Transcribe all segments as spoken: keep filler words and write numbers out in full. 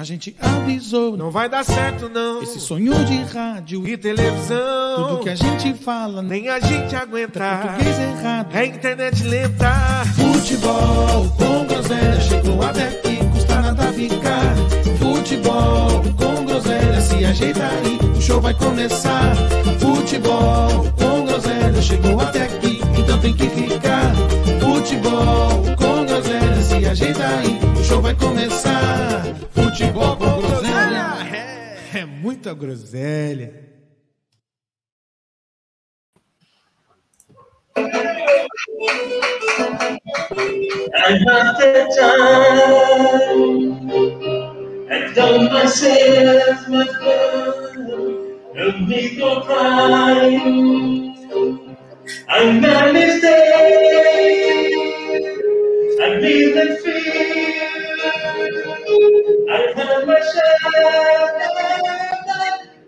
A gente avisou, não vai dar certo não. Esse sonho de rádio e televisão, tudo que a gente fala, nem a gente aguenta. É português errado, é internet lenta. Futebol com Groselha chegou até aqui, custa nada ficar. Futebol com Groselha, se ajeita aí, o show vai começar. Futebol com Groselha chegou até aqui, então tem que ficar. Futebol com Groselha, se ajeita aí, o show vai começar. Futebol com Groselha. É, é muita groselha. I have the time, I don't myself my girl, don't make no crime. I'm not mistaken, I feel the fear, I have my shadow,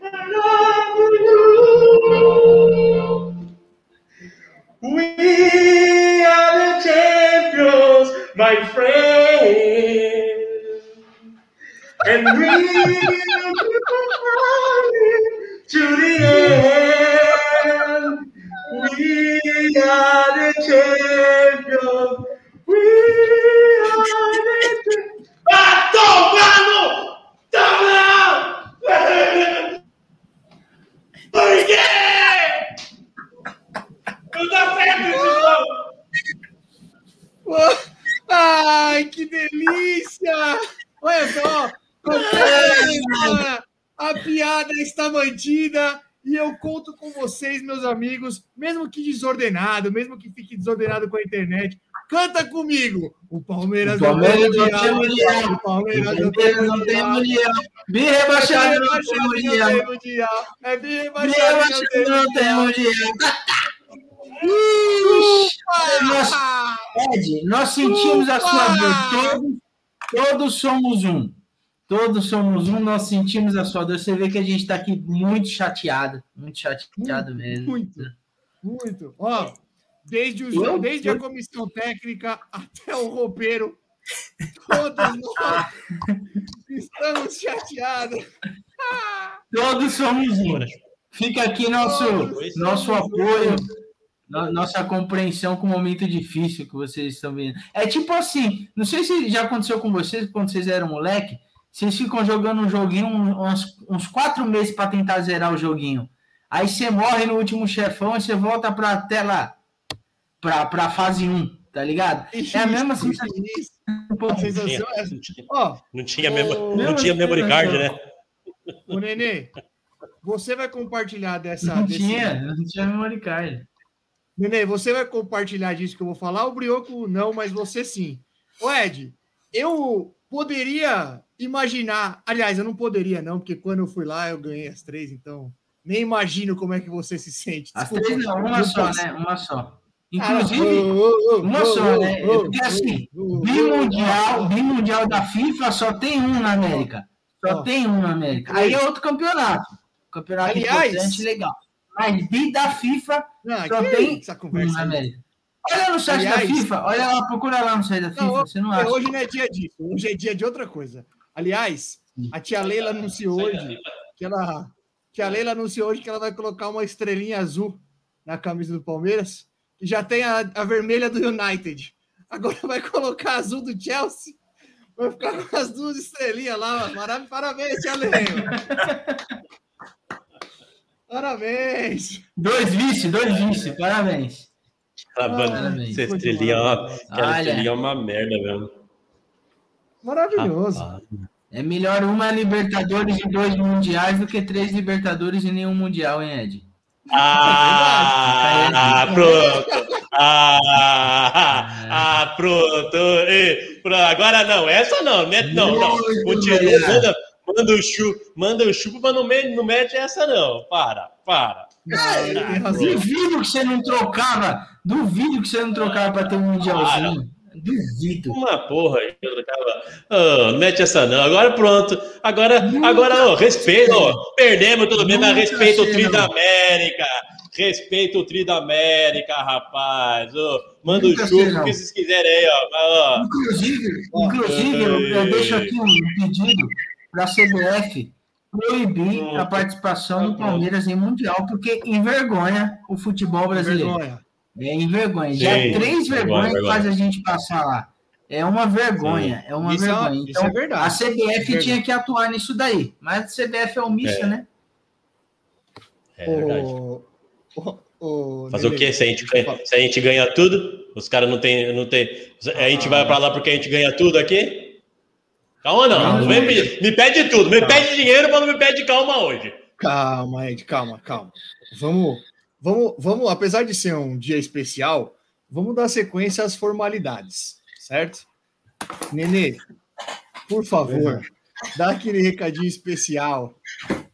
I love you. We are the champions, my friend, and we will keep on fighting to the end. We are the champions, we are the champions. Bato, mano, toma! Por quê? Não dá certo, João! Ai, que delícia! Olha só! A piada está mantida e eu conto com vocês, meus amigos, mesmo que desordenado, mesmo que fique desordenado com a internet, canta comigo! O Palmeiras não tem mundial! O Palmeiras não tem mundial! Me rebaixado não tem mundial! Me rebaixado não tem mundial! Ufa! Nós, Ed, nós sentimos Ufa! a sua dor. Todos, todos somos um. Todos somos um, nós sentimos a sua dor. Você vê que a gente está aqui muito chateado. Muito chateado muito, mesmo. Muito, muito. Ó, desde, os, eu, desde eu... a comissão técnica até o roupeiro, todos nós estamos chateados. Todos somos um. Fica aqui nosso, nosso apoio. Nossa compreensão com o momento difícil que vocês estão vendo. É tipo assim, não sei se já aconteceu com vocês, quando vocês eram moleque, vocês ficam jogando um joguinho uns, uns quatro meses para tentar zerar o joguinho. Aí você morre no último chefão e você volta para a tela, para a fase um, tá ligado? É a mesma sensação. Não tinha memory card, né? Ô, Nenê, você vai compartilhar dessa... Não tinha, não tinha memory card. Nenê, você vai compartilhar disso que eu vou falar? O Brioco não, mas você sim. Ô, Ed, eu poderia imaginar... Aliás, eu não poderia não, porque quando eu fui lá eu ganhei as três, então nem imagino como é que você se sente. Desculpa, as três não, uma não só, posso... né? Uma só. Inclusive, ah, oh, oh, uma oh, só, oh, né? Oh, porque assim, oh, bimundial, oh, bimundial da FIFA só tem um na América. Só oh, tem um na América. Aí é outro campeonato. Campeonato aliás, importante, legal. Mas bi da FIFA não, só tem essa conversa. Olha no site aliás, da FIFA, olha lá, procura lá no site da FIFA. Não, você não acha. Hoje não é dia disso, hoje é dia de outra coisa. Aliás, a tia Leila anunciou hoje que ela, tia Leila anunciou hoje que ela vai colocar uma estrelinha azul na camisa do Palmeiras, que já tem a, a vermelha do United. Agora vai colocar a azul do Chelsea. Vai ficar com as duas estrelinhas lá. Maravilha, parabéns, tia Leila. Parabéns! Dois vice, dois vice, parabéns. Ah, parabéns. Essa estrelinha, estrelinha é uma merda, velho. Maravilhoso. Rapaz. É melhor uma Libertadores e dois Mundiais do que três Libertadores e nenhum Mundial, hein, Ed? Ah, é pronto! Ah, ah, ah, pronto! Ei, pronto. Agora não, essa não, não, não. Continua, manda... Manda o chupa, manda o chupa, mas não, me, não mete essa não. Para, para. Ah, duvido que você não trocava. Duvido que você não trocava para ter um mundialzinho. Para. Duvido. Uma porra aí que eu trocava. Oh, não mete essa não. Agora pronto. Agora, nunca agora oh, respeito. Oh, perdemos tudo bem, mas respeita o Tri da América. Respeita o Tri da América, rapaz. Oh, manda nunca o chupa o que vocês quiserem aí. Ó. Oh. Inclusive, inclusive eu, eu deixo aqui um pedido. para a C B F proibir oh, a participação oh, do Palmeiras oh. em Mundial, porque envergonha o futebol brasileiro. Vergonha. É envergonha. Já três vergonhas vergonha. faz a gente passar lá. É uma vergonha, Sim. é uma isso vergonha. É, então, é a C B F é tinha que atuar nisso daí, mas a C B F é omissa, é. né? É verdade. O... O... O... Mas Nele, o que? Se a gente, se a gente ganha tudo, os caras não tem, não tem... A gente ah, vai pra lá porque a gente ganha tudo aqui? Calma não, não, não vem pedir. Me pede tudo, me calma. pede dinheiro, mas não me pede calma hoje. Calma, Ed, calma, calma. Vamos, vamos, vamos, apesar de ser um dia especial, vamos dar sequência às formalidades, certo? Nenê, por favor, é. dá aquele recadinho especial.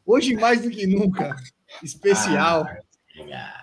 Hoje, mais do que nunca, especial... Ah.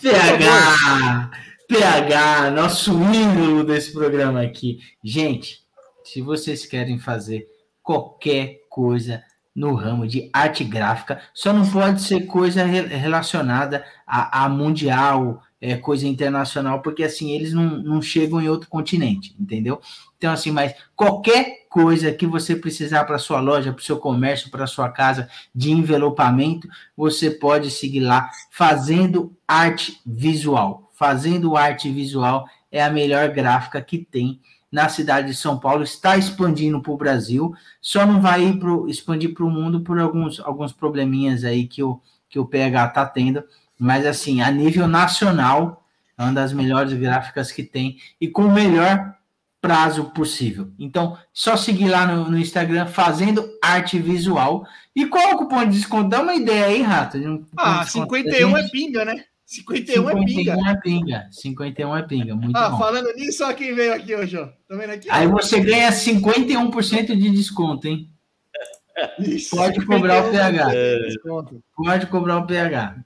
P H, P H, nosso ídolo desse programa aqui. Gente, se vocês querem fazer qualquer coisa no ramo de arte gráfica, só não pode ser coisa re- relacionada a, a mundial, é, coisa internacional, porque assim eles não, não chegam em outro continente, entendeu? Então assim, mas qualquer coisa que você precisar para sua loja, para o seu comércio, para sua casa de envelopamento, você pode seguir lá fazendo arte visual. Fazendo arte visual é a melhor gráfica que tem na cidade de São Paulo, está expandindo para o Brasil, só não vai ir pro, expandir para o mundo por alguns, alguns probleminhas aí que o, que o P H está tendo, mas assim, a nível nacional, é uma das melhores gráficas que tem e com o melhor prazo possível. Então, só seguir lá no, no Instagram, fazendo arte visual. E qual é o cupom de desconto? Dá uma ideia aí, Rato. Um ah, cinquenta e um é pinga, né? cinquenta e um, cinquenta e um é pinga. é pinga. cinquenta e um é pinga, muito ah, bom. Ah, falando nisso, olha quem veio aqui hoje, ó. Tá vendo aqui? Aí você ganha cinquenta e um por cento de desconto, hein? Isso. Pode cobrar o P H. É. Pode cobrar o P H.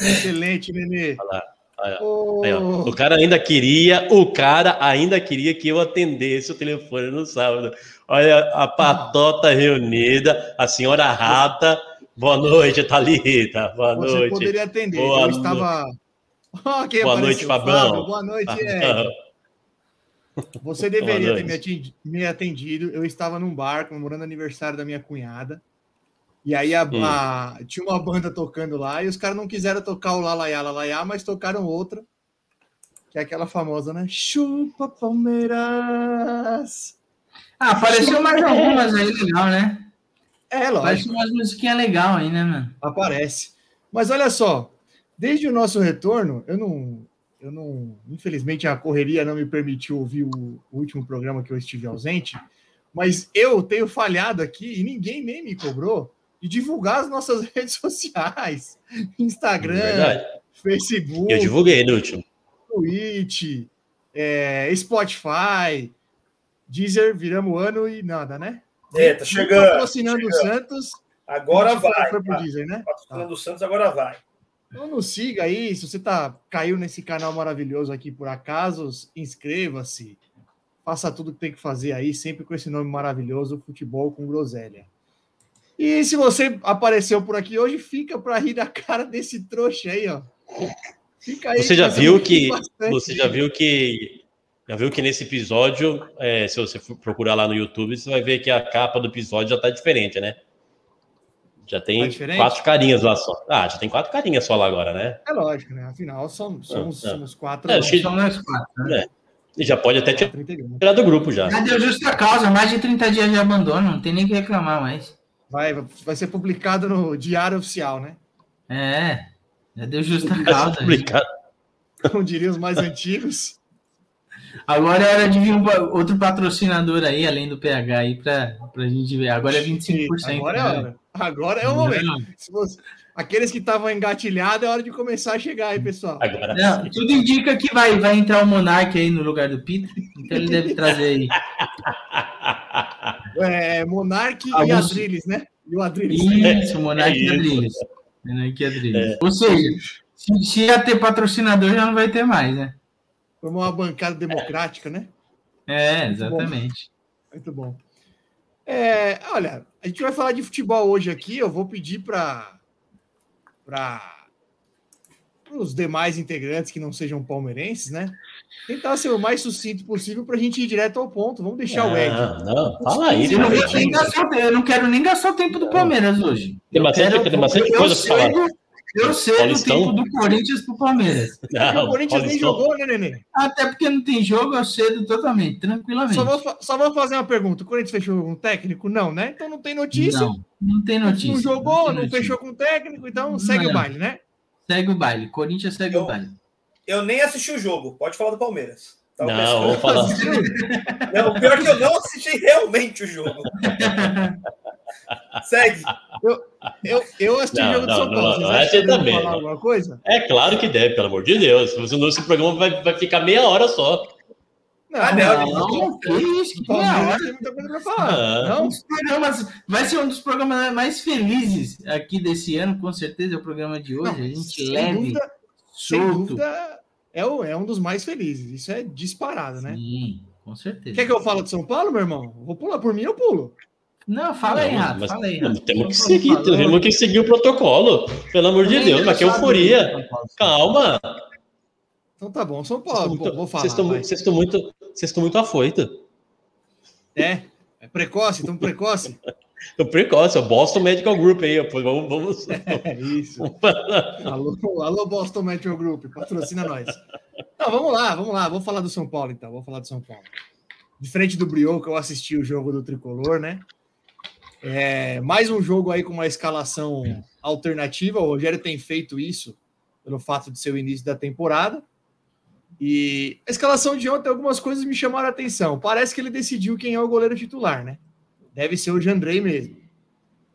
Excelente, Nenê. Olha lá. Olha, oh. aí, ó. O cara ainda queria, o cara ainda queria que eu atendesse o telefone no sábado. Olha a patota reunida, a senhora Rata. Boa noite, Thalita. Boa Você noite. Você poderia atender, Boa eu noite. estava... Okay, Boa noite, Fabão. Boa noite, Ed. Você deveria ter me atendido, me atendido. Eu estava num bar comemorando o aniversário da minha cunhada. E aí a, hum. a, tinha uma banda tocando lá e os caras não quiseram tocar o Lalaiá, Lalaiá, mas tocaram outra, que é aquela famosa, né? Chupa Palmeiras! Ah, apareceu Chupa. mais algumas aí, legal, né? É, lógico. Aparece umas musiquinhas legais aí, né, mano? Aparece. Mas olha só, desde o nosso retorno, eu não... Eu não infelizmente, a correria não me permitiu ouvir o, o último programa que eu estive ausente, mas eu tenho falhado aqui e ninguém nem me cobrou de divulgar as nossas redes sociais. Instagram, Verdade. Facebook... Eu divulguei no último. Twitch, é, Spotify, Deezer, viramos ano e nada, né? É, tá chegando. Patrocinando tá o Santos. Agora vai. Foi pro tá. Deezer, né? Patrocinando o tá. Santos, agora vai. Então nos siga aí, se você tá, caiu nesse canal maravilhoso aqui por acaso, inscreva-se, faça tudo que tem que fazer aí, sempre com esse nome maravilhoso, Futebol com Groselha. E se você apareceu por aqui hoje, fica para rir da cara desse trouxa aí, ó. Fica aí. Você já viu que bastante. você já viu que já viu que nesse episódio, é, se você procurar lá no YouTube, você vai ver que a capa do episódio já está diferente, né? Já tem tá diferente? quatro carinhas lá só. Ah, já tem quatro carinhas só lá agora, né? É lógico, né? Afinal, somos, somos, ah, somos quatro. É, che... somos quatro, né? É. E já pode até tirar do grupo já. Já deu justa causa, mais de trinta dias de abandono, não tem nem que reclamar mais. Vai, vai ser publicado no Diário Oficial, né? É, já deu justa causa. Publicado. Como diriam os mais antigos. Agora era de vir um, outro patrocinador aí, além do P H, aí, pra, pra gente ver. Agora é vinte e cinco por cento. Agora é a hora. Agora é o momento. Se você... Aqueles que estavam engatilhados, é hora de começar a chegar aí, pessoal. Agora Não, tudo indica que vai, vai entrar o Monark aí no lugar do Pita, então ele deve trazer aí. É, Monark Alguns... e Adriles, né? E o Adriles. Isso, Monark é, é e Adriles. Monark e Adriles. É. Ou seja, se, se ia ter patrocinador, já não vai ter mais, né? Formou uma bancada democrática, é. né? É, exatamente. Muito bom. Muito bom. É, olha, a gente vai falar de futebol hoje aqui, eu vou pedir para para os demais integrantes que não sejam palmeirenses, né? Tentar ser o mais sucinto possível para a gente ir direto ao ponto. Vamos deixar não, o Ed. Não, fala aí. Eu não, quero nem gastar, eu não quero nem gastar o tempo do Palmeiras hoje. Tem bastante, quero, tem bastante coisa para falar. Eu sei Paulistão? Do tempo do Corinthians pro Palmeiras. Não, o Corinthians Paulistão. Nem jogou, né, Nenê? Até porque não tem jogo, eu cedo totalmente, tranquilamente. Só vou, só vou fazer uma pergunta. O Corinthians fechou com um técnico? Não, né? Então não tem notícia. Não, não tem notícia. Não jogou, não, não fechou com um técnico, então não, segue não. o baile, né? Segue o baile. Corinthians segue eu, o baile. Eu nem assisti o jogo. Pode falar do Palmeiras. Talvez não, vou falar. Não, o pior é que eu não assisti realmente o jogo. Segue. Eu, eu, eu assisti não, o jogo não, do São Paulo. Não, não, não, você também. Falar alguma coisa? É claro que deve, pelo amor de Deus. Esse programa vai, vai ficar meia hora só. Não, ah, não, não, não que isso, que meia hora tem muita coisa pra falar. Ah. Não, os programas, vai ser um dos programas mais felizes aqui desse ano, com certeza. É o programa de hoje. Não, a gente leve, solto. É, o, é um dos mais felizes. Isso é disparado, né? Sim, com certeza. Quer que eu fale de São Paulo, meu irmão? Vou pular por mim, eu pulo. Não, fala aí, Rafa, fala aí. Não, temos que seguir, temos que seguir o protocolo. Pelo amor de Deus, mas que euforia. Calma. Então tá bom, São Paulo, pô, vou falar. Vocês estão muito, muito afoita. É, é precoce, estão precoce. Estão precoce, o Boston Medical Group aí, pô, vamos... vamos é isso. alô, alô, Boston Medical Group, patrocina nós. Não, vamos lá, vamos lá, vou falar do São Paulo então, vou falar do São Paulo. De frente do Brioco, eu assisti o jogo do Tricolor, né? É, mais um jogo aí com uma escalação alternativa. O Rogério tem feito isso pelo fato de ser o início da temporada. E a escalação de ontem, algumas coisas me chamaram a atenção. Parece que ele decidiu quem é o goleiro titular, né? Deve ser o Jandrei mesmo.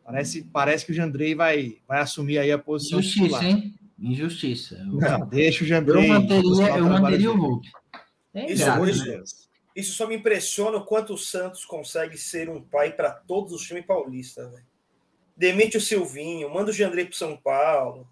Parece, parece que o Jandrei vai, vai assumir aí a posição Injustiça, titular. Hein? Injustiça. Eu... Não, deixa o Jandrei. Eu manteria, eu manteria o Hulk. É exato, né? Isso só me impressiona o quanto o Santos consegue ser um pai para todos os times paulistas, velho. Demite o Silvinho, manda o Jandrei pro São Paulo,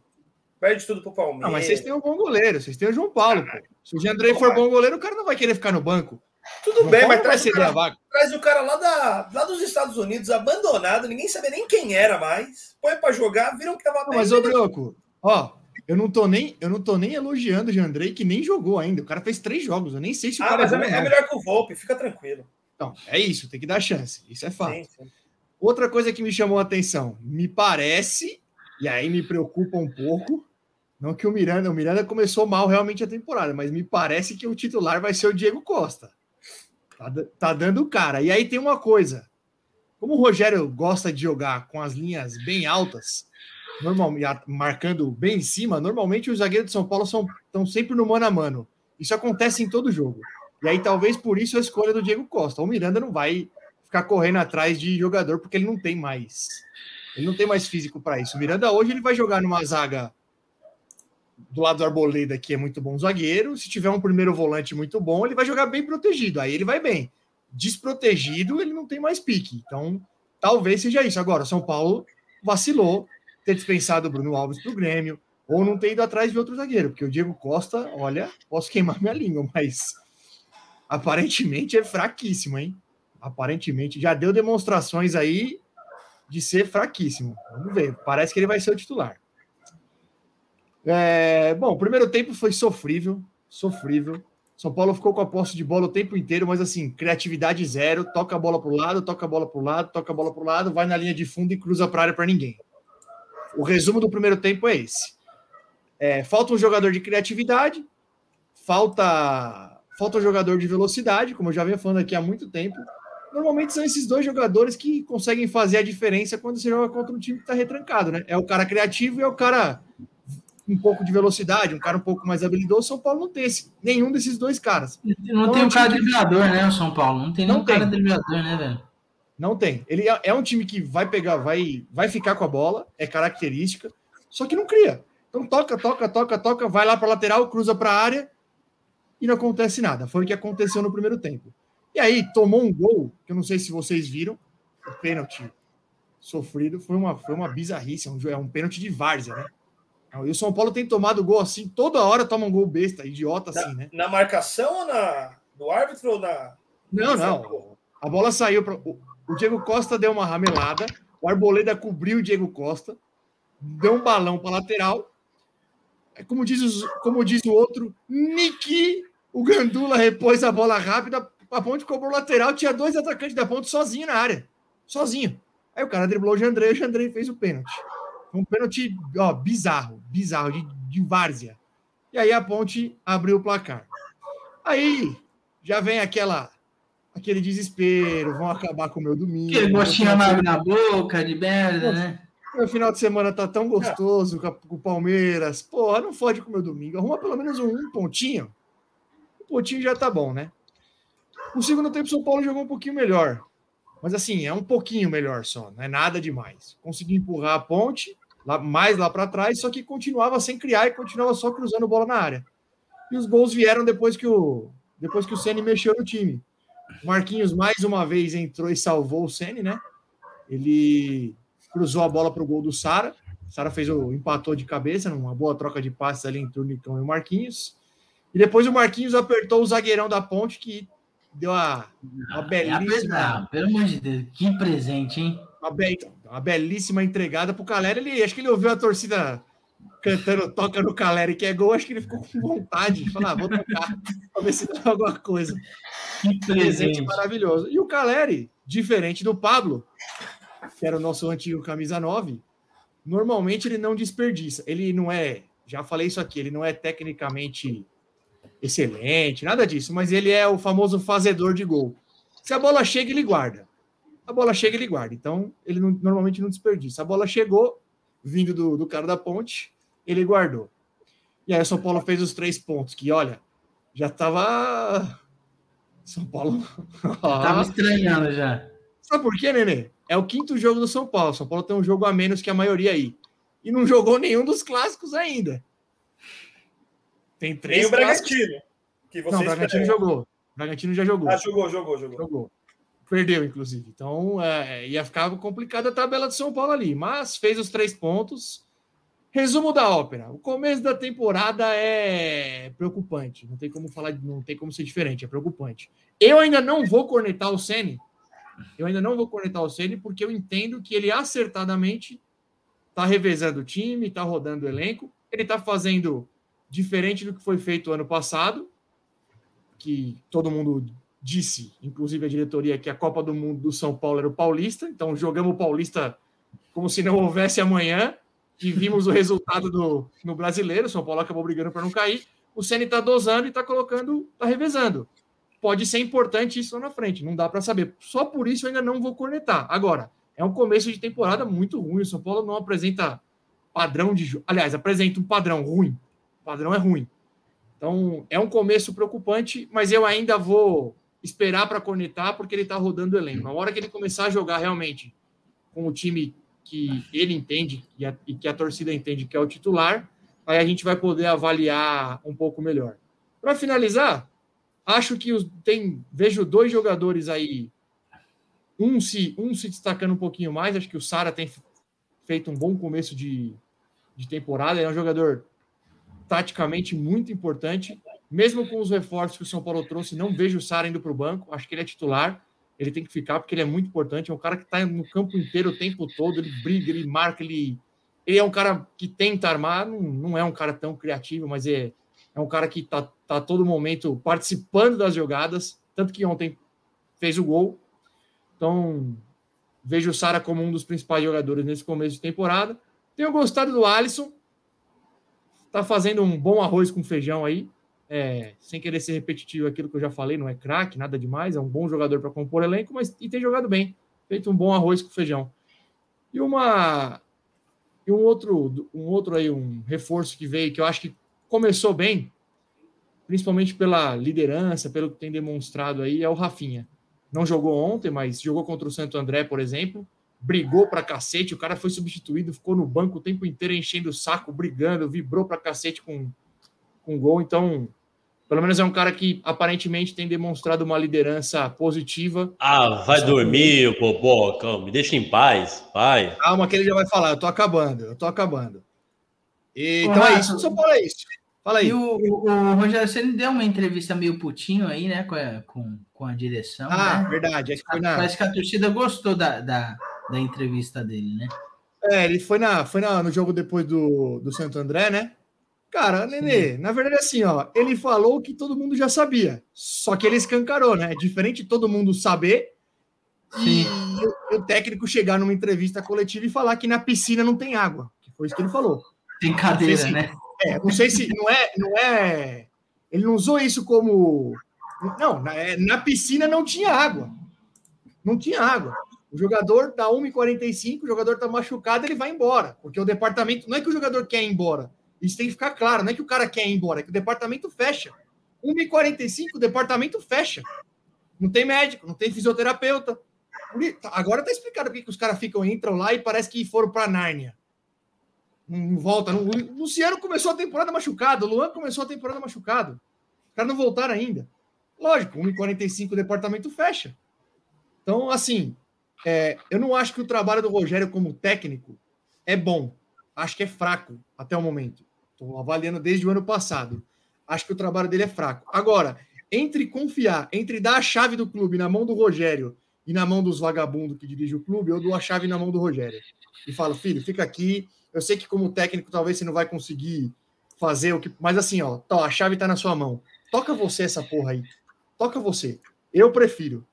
perde tudo pro Palmeiras. Não, mas vocês têm um bom goleiro, vocês têm o João Paulo, pô. Se o Jandrei for bom goleiro, o cara não vai querer ficar no banco. Tudo João bem, Paulo mas traz, cara, a vaga. Traz o cara lá, da, lá dos Estados Unidos, abandonado, ninguém sabia nem quem era mais. Põe pra jogar, viram que tava... Não, mas, ô, Broco, ó... Eu não, tô nem, eu não tô nem elogiando o Jandrei, que nem jogou ainda. O cara fez três jogos. Eu nem sei se o ah, cara... Ah, mas é, é melhor que o Volpe. Fica tranquilo. Então, é isso. Tem que dar chance. Isso é fato. Sim, sim. Outra coisa que me chamou a atenção. Me parece, e aí me preocupa um pouco, não que o Miranda... O Miranda começou mal realmente a temporada, mas me parece que o titular vai ser o Diego Costa. Tá, tá dando o cara. E aí tem uma coisa. Como o Rogério gosta de jogar com as linhas bem altas... Normalmente, marcando bem em cima, normalmente os zagueiros de São Paulo são, estão sempre no mano a mano. Isso acontece em todo jogo. E aí talvez por isso a escolha do Diego Costa. O Miranda não vai ficar correndo atrás de jogador porque ele não tem mais. Ele não tem mais físico para isso. O Miranda hoje ele vai jogar numa zaga do lado do Arboleda, que é muito bom zagueiro. Se tiver um primeiro volante muito bom, ele vai jogar bem protegido. Aí ele vai bem. Desprotegido, ele não tem mais pique. Então, talvez seja isso. Agora, São Paulo vacilou. Ter dispensado o Bruno Alves pro Grêmio, ou não ter ido atrás de outro zagueiro, porque o Diego Costa, olha, posso queimar minha língua, mas aparentemente é fraquíssimo, hein? Aparentemente, já deu demonstrações aí de ser fraquíssimo. Vamos ver, parece que ele vai ser o titular. É, bom, o primeiro tempo foi sofrível, sofrível. São Paulo ficou com a posse de bola o tempo inteiro, mas assim, criatividade zero, toca a bola pro lado, toca a bola pro lado, toca a bola pro lado, vai na linha de fundo e cruza pra área pra ninguém. O resumo do primeiro tempo é esse. É, falta um jogador de criatividade, falta, falta um jogador de velocidade, como eu já venho falando aqui há muito tempo. Normalmente são esses dois jogadores que conseguem fazer a diferença quando você joga contra um time que está retrancado, né? É o cara criativo e é o cara um pouco de velocidade, um cara um pouco mais habilidoso. São Paulo não tem esse, nenhum desses dois caras. Não então, tem um cara que... driblador, né, o São Paulo? Não tem nenhum não cara driblador, né, velho? Não tem. Ele é um time que vai pegar, vai, vai ficar com a bola, é característica, só que não cria. Então toca, toca, toca, toca, vai lá para a lateral, cruza para a área e não acontece nada. Foi o que aconteceu no primeiro tempo. E aí tomou um gol, que eu não sei se vocês viram, o pênalti sofrido, foi uma, foi uma bizarrice, é um, é um pênalti de várzea, né? E o São Paulo tem tomado gol assim, toda hora toma um gol besta, idiota assim, né? Na, na marcação ou na, do árbitro ou na... Não, não. A bola saiu para... O Diego Costa deu uma ramelada, o Arboleda cobriu o Diego Costa, deu um balão para a lateral, Como diz, os, como diz o outro, Niki, o Gandula repôs a bola rápida, a Ponte cobrou o lateral, tinha dois atacantes da Ponte sozinho na área. Sozinho. Aí o cara driblou o Jandrei, o Jandrei fez o pênalti. Um pênalti, ó, bizarro, bizarro, de, de várzea. E aí a Ponte abriu o placar. Aí já vem aquela, aquele desespero, vão acabar com o meu domingo. Que gostinho amargo na boca, de merda, né? Meu final de semana tá tão gostoso com o Palmeiras. Porra, não fode com o meu domingo. Arruma pelo menos um, um pontinho. Um pontinho já tá bom, né? No segundo tempo, o São Paulo jogou um pouquinho melhor. Mas assim, é um pouquinho melhor só. Não é nada demais. Consegui empurrar a Ponte lá, mais lá pra trás, só que continuava sem criar e continuava só cruzando bola na área. E os gols vieram depois que o, depois que o Ceni mexeu no time. O Marquinhos, mais uma vez, entrou e salvou o Ceni, né? Ele... cruzou a bola para o gol do Sara. Sara fez o empatou de cabeça, numa boa troca de passes ali entre o Nicão e o Marquinhos. E depois o Marquinhos apertou o zagueirão da Ponte, que deu a, a ah, belíssima... É, pelo amor de Deus, que presente, hein? Uma, be... uma belíssima entregada para o Caleri. Ele, acho que ele ouviu a torcida cantando toca no Caleri, que é gol. Acho que ele ficou com vontade de falar, ah, vou tocar, para ver se dá alguma coisa. Que presente maravilhoso. E o Caleri, diferente do Pablo... que era o nosso antigo camisa nove, normalmente ele não desperdiça. Ele não é, já falei isso aqui, ele não é tecnicamente excelente, nada disso, mas ele é o famoso fazedor de gol. Se a bola chega, ele guarda. A bola chega, ele guarda. Então, ele não, normalmente não desperdiça. A bola chegou, vindo do, do cara da Ponte, ele guardou. E aí o São Paulo fez os três pontos, que olha, já tava... São Paulo... tava estranhando já. Sabe por quê, Nenê? É o quinto jogo do São Paulo. São Paulo tem um jogo a menos que a maioria aí. E não jogou nenhum dos clássicos ainda. Tem três. Tem o Bragantino. Que vocês não, o Bragantino esperam. jogou. O Bragantino já jogou. Ah, jogou, jogou, jogou. jogou. Perdeu, inclusive. Então, é, ia ficar complicada a tabela do São Paulo ali. Mas fez os três pontos. Resumo da ópera. O começo da temporada é preocupante. Não tem como falar, não tem como ser diferente. É preocupante. Eu ainda não vou cornetar o Ceni. Eu ainda não vou conectar o Ceni porque eu entendo que ele acertadamente está revezando o time, está rodando o elenco. Ele está fazendo diferente do que foi feito ano passado, que todo mundo disse, inclusive a diretoria, que a Copa do Mundo do São Paulo era o Paulista. Então jogamos o Paulista como se não houvesse amanhã e vimos o resultado do, no Brasileiro. O São Paulo acabou brigando para não cair. O Ceni está dosando e está colocando, está revezando. Pode ser importante isso lá na frente, não dá para saber. Só por isso eu ainda não vou cornetar. Agora, é um começo de temporada muito ruim. O São Paulo não apresenta padrão de jogo. Aliás, apresenta um padrão ruim. O padrão é ruim. Então, é um começo preocupante, mas eu ainda vou esperar para cornetar porque ele está rodando o elenco. Na hora que ele começar a jogar realmente com o time que ele entende e, a, e que a torcida entende que é o titular, aí a gente vai poder avaliar um pouco melhor. Para finalizar... Acho que os, tem, vejo dois jogadores aí, um se, um se destacando um pouquinho mais. Acho que o Sara tem feito um bom começo de, de temporada. Ele é um jogador taticamente muito importante. Mesmo com os reforços que o São Paulo trouxe, não vejo o Sara indo para o banco. Acho que ele é titular. Ele tem que ficar porque ele é muito importante. É um cara que está no campo inteiro o tempo todo. Ele briga, ele marca, ele, ele é um cara que tenta armar. Não, não é um cara tão criativo, mas é... É um cara que está tá a todo momento participando das jogadas, tanto que ontem fez o gol. Então, vejo o Sara como um dos principais jogadores nesse começo de temporada. Tenho gostado do Alisson. Está fazendo um bom arroz com feijão aí. É, sem querer ser repetitivo aquilo que eu já falei, não é craque, nada demais. É um bom jogador para compor elenco, mas e tem jogado bem. Feito um bom arroz com feijão. E uma e um outro, um outro aí, um reforço que veio, que eu acho que começou bem, principalmente pela liderança, pelo que tem demonstrado aí, é o Rafinha. Não jogou ontem, mas jogou contra o Santo André, por exemplo, brigou pra cacete, o cara foi substituído, ficou no banco o tempo inteiro enchendo o saco, brigando, vibrou pra cacete com, com gol. Então, pelo menos é um cara que aparentemente tem demonstrado uma liderança positiva. Ah, vai dormir, popó, calma, me deixa em paz, vai. Calma que ele já vai falar, eu tô acabando, eu tô acabando. E, então é isso, só fala isso. Fala aí. E o, o, o Rogério Ceni deu uma entrevista meio putinho aí, né? Com a, com, com a direção. Ah, né? Verdade. É que foi na... Parece que a torcida gostou da, da, da entrevista dele, né? É, ele foi, na, foi na, no jogo depois do, do Santo André, né? Cara, Nenê, na verdade é assim, ó, ele falou que todo mundo já sabia, só que ele escancarou, né? É diferente de todo mundo saber e o, o técnico chegar numa entrevista coletiva e falar que na piscina não tem água, que foi isso que ele falou. Brincadeira, se, né? É, não sei se... Não é, não é... Ele não usou isso como... Não, na, na piscina não tinha água. Não tinha água. O jogador tá uma e quarenta e cinco, o jogador tá machucado, ele vai embora. Porque o departamento... Não é que o jogador quer ir embora. Isso tem que ficar claro. Não é que o cara quer ir embora, é que o departamento fecha. uma e quarenta e cinco, o departamento fecha. Não tem médico, não tem fisioterapeuta. Agora tá explicado porque que os caras ficam, entram lá e parece que foram pra Nárnia. Não volta. Não... O Luciano começou a temporada machucado, o Luan começou a temporada machucado. Os caras não voltaram ainda. Lógico, uma e quarenta e cinco, o departamento fecha. Então, assim, é, eu não acho que o trabalho do Rogério como técnico é bom. Acho que é fraco até o momento. Estou avaliando desde o ano passado. Acho que o trabalho dele é fraco. Agora, entre confiar, entre dar a chave do clube na mão do Rogério e na mão dos vagabundos que dirigem o clube, eu dou a chave na mão do Rogério. E falo, filho, fica aqui. Eu sei que como técnico talvez você não vai conseguir fazer o que... Mas assim, ó, tá, a chave tá na sua mão. Toca você essa porra aí. Toca você. Eu prefiro.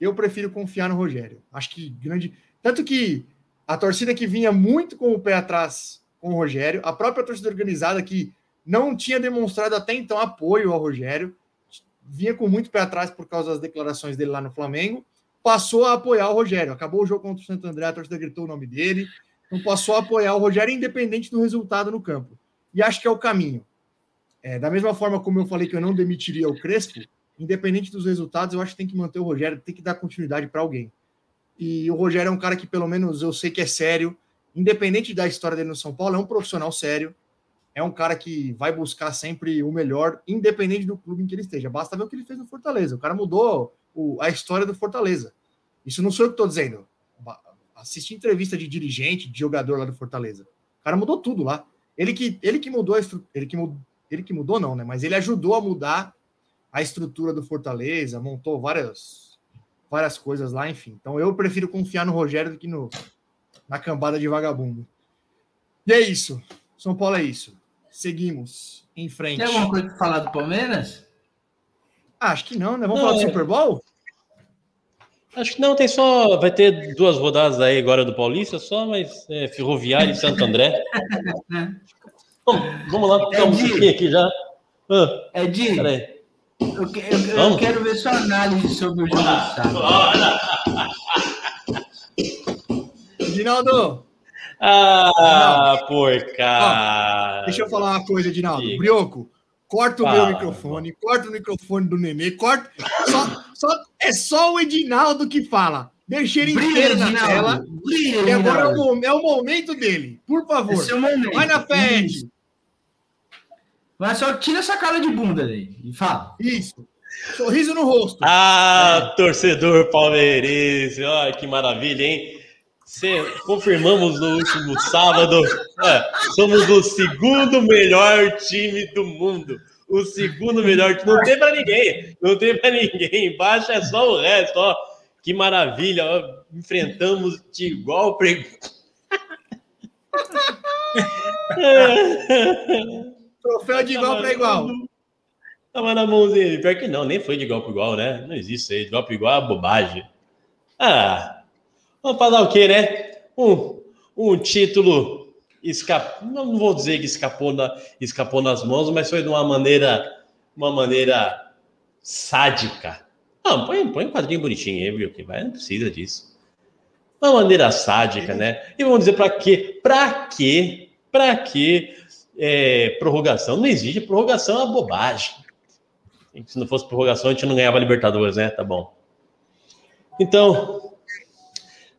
Eu prefiro confiar no Rogério. Acho que grande... Tanto que a torcida que vinha muito com o pé atrás com o Rogério, a própria torcida organizada que não tinha demonstrado até então apoio ao Rogério, vinha com muito pé atrás por causa das declarações dele lá no Flamengo, passou a apoiar o Rogério. Acabou o jogo contra o Santo André, a torcida gritou o nome dele, então passou a apoiar o Rogério independente do resultado no campo. E acho que é o caminho. É, da mesma forma como eu falei que eu não demitiria o Crespo, independente dos resultados, eu acho que tem que manter o Rogério, tem que dar continuidade para alguém. E o Rogério é um cara que, pelo menos, eu sei que é sério. Independente da história dele no São Paulo, é um profissional sério. É um cara que vai buscar sempre o melhor, independente do clube em que ele esteja. Basta ver o que ele fez no Fortaleza. O cara mudou o, a história do Fortaleza. Isso não sou eu que estou dizendo. Assisti entrevista de dirigente, de jogador lá do Fortaleza. O cara mudou tudo lá. Ele que, ele que mudou a estrutura... Ele que, mudou, ele que mudou, não, né? Mas ele ajudou a mudar a estrutura do Fortaleza, montou várias... várias coisas lá, enfim. Então eu prefiro confiar no Rogério do que no, na cambada de vagabundo. E é isso. São Paulo é isso. Seguimos em frente. Tem alguma coisa para falar do Palmeiras? Ah, acho que não, né? Vamos não, falar do Super Bowl? Acho que não, tem só... Vai ter duas rodadas aí agora do Paulista só, mas é, Ferroviária e Santo André. Bom, vamos lá, é um pouquinho aqui já. Ah, é de... Peraí. Eu, eu, eu quero ver sua análise sobre o jogo do sábado. Edinaldo! Ah, porca! Deixa eu falar uma coisa, Edinaldo. Diga. Brioco, corta o ah, meu microfone, não. corta o microfone do Nenê, corta. Só, só, é só o Edinaldo que fala. Deixa ele inteiro na tela. Brilha, e agora é o, é o momento dele. Por favor, esse é o momento. Vai na fé, Ed. Mas só tira essa cara de bunda aí e fala. Isso. Sorriso no rosto. Ah, é. Torcedor palmeirense. Olha que maravilha, hein? Cê, confirmamos no último sábado. É, somos o segundo melhor time do mundo. O segundo melhor time. Não tem pra ninguém. Não tem pra ninguém. Embaixo é só o resto. Ó. Que maravilha. Ó. Enfrentamos de igual pre... Troféu de igual para igual. Tava na mãozinha dele. Pior que não, nem foi de igual para igual, né? Não existe isso aí. De igual para igual é bobagem. Ah, vamos falar o quê, né? Um, um título escapou. Não vou dizer que escapou, na, escapou nas mãos, mas foi de uma maneira, uma maneira sádica. Não, põe, põe um quadrinho bonitinho aí, viu? Que vai, não precisa disso. Uma maneira sádica, né? E vamos dizer para quê? Para quê? Para quê? É, prorrogação, não existe prorrogação, é uma bobagem. Se não fosse prorrogação, a gente não ganhava Libertadores, né? Tá bom. Então,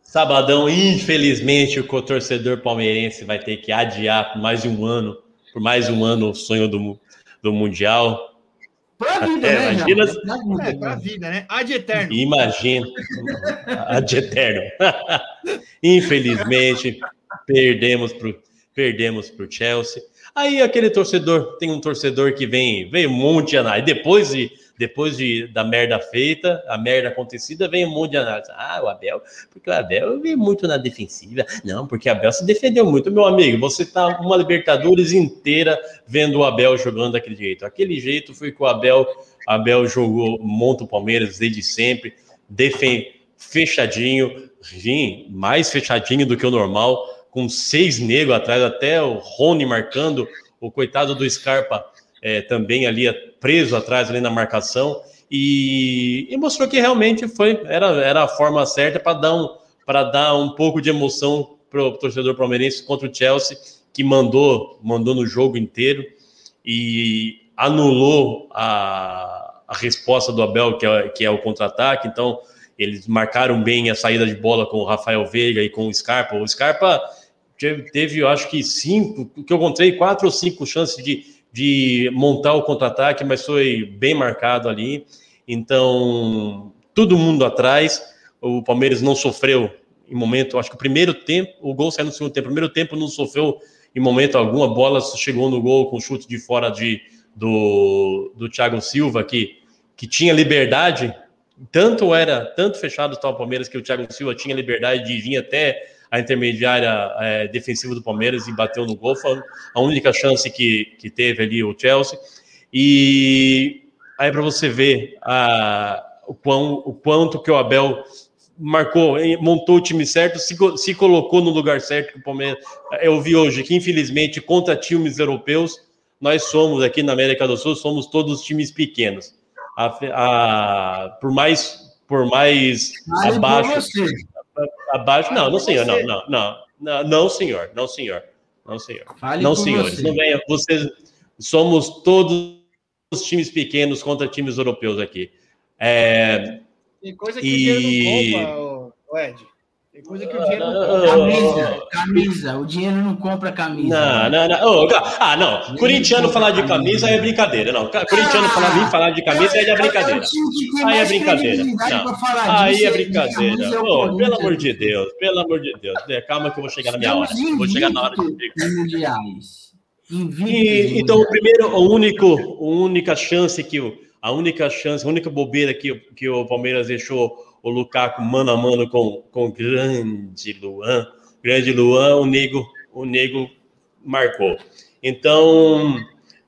sabadão, infelizmente, o torcedor palmeirense vai ter que adiar por mais um ano, por mais um ano o sonho do, do Mundial. Pra vida, até, né? Imagina, é, pra vida, né? Ad eterno. Imagina. Ad eterno. Infelizmente, perdemos pro, perdemos pro Chelsea. Aí aquele torcedor, tem um torcedor que vem, vem um monte de análise. Depois, de, depois de, da merda feita, a merda acontecida, vem um monte de análise. Ah, o Abel, porque o Abel veio muito na defensiva. Não, porque o Abel se defendeu muito. Meu amigo, você tá uma Libertadores inteira vendo o Abel jogando daquele jeito. Aquele jeito foi que o Abel, Abel jogou, monta o Palmeiras desde sempre, defende, fechadinho, enfim, mais fechadinho do que o normal, com seis negros atrás, até o Rony marcando, o coitado do Scarpa é, também ali preso atrás ali na marcação, e, e mostrou que realmente foi, era, era a forma certa para dar, um, dar um pouco de emoção para o torcedor palmeirense contra o Chelsea, que mandou, mandou no jogo inteiro e anulou a, a resposta do Abel, que é, que é o contra-ataque. Então eles marcaram bem a saída de bola com o Rafael Veiga e com o Scarpa. O Scarpa teve, eu acho que cinco, que eu contei, quatro ou cinco chances de, de montar o contra-ataque, mas foi bem marcado ali. Então, todo mundo atrás, o Palmeiras não sofreu em momento, acho que o primeiro tempo, o gol saiu no segundo tempo, o primeiro tempo não sofreu em momento algum, a bola chegou no gol com chute de fora de, do, do Thiago Silva, que, que tinha liberdade. Tanto era, tanto fechado estava o Palmeiras que o Thiago Silva tinha liberdade de vir até a intermediária é, defensiva do Palmeiras e bateu no gol. Foi a única chance que, que teve ali o Chelsea. E aí para você ver a, o, quão, o quanto que o Abel marcou, montou o time certo, se, se colocou no lugar certo que o Palmeiras... Eu vi hoje que, infelizmente, contra times europeus, nós somos aqui na América do Sul, somos todos times pequenos. A, a, por mais, por mais vale abaixo, abaixo, vale não, não senhor, não, não, não, não, não senhor, não senhor, não senhor, vale não senhores, você. Não venha, vocês, somos todos os times pequenos contra times europeus aqui. É, tem coisa que e... o dinheiro não compra, o Ed. Tem coisa que o dinheiro não compra. Camisa, camisa, o dinheiro não compra camisa. Não, não, não. Oh, ah, não. Corintiano falar de camisa, camisa é brincadeira. Não. Corintiano ah, falar, vir falar de camisa aí é brincadeira. Aí é brincadeira. Aí é brincadeira. Oh, pelo amor de Deus, pelo amor de Deus. Calma que eu vou chegar na minha hora. Vou chegar na hora de brincar. E, então, o primeiro, o único, a única chance que o. A única chance, a única bobeira que, que o Palmeiras deixou o Lukaku mano a mano com o grande Luan. Grande Luan, o nego, o nego marcou. Então,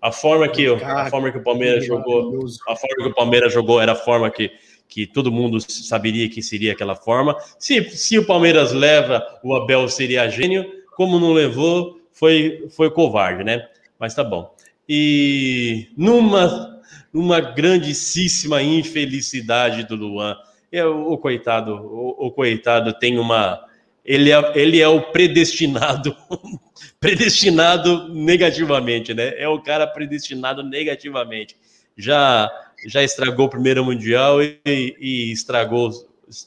a forma que, a forma que o Palmeiras jogou, a forma que o Palmeiras jogou era a forma que, que todo mundo saberia que seria aquela forma. Se, se o Palmeiras leva, o Abel seria gênio. Como não levou, foi, foi covarde, né? Mas tá bom. E numa... Uma grandíssima infelicidade do Luan. É, o, o coitado, o, o coitado tem uma... Ele é, ele é o predestinado, predestinado negativamente, né? É o cara predestinado negativamente. Já, já estragou o primeiro Mundial e, e estragou,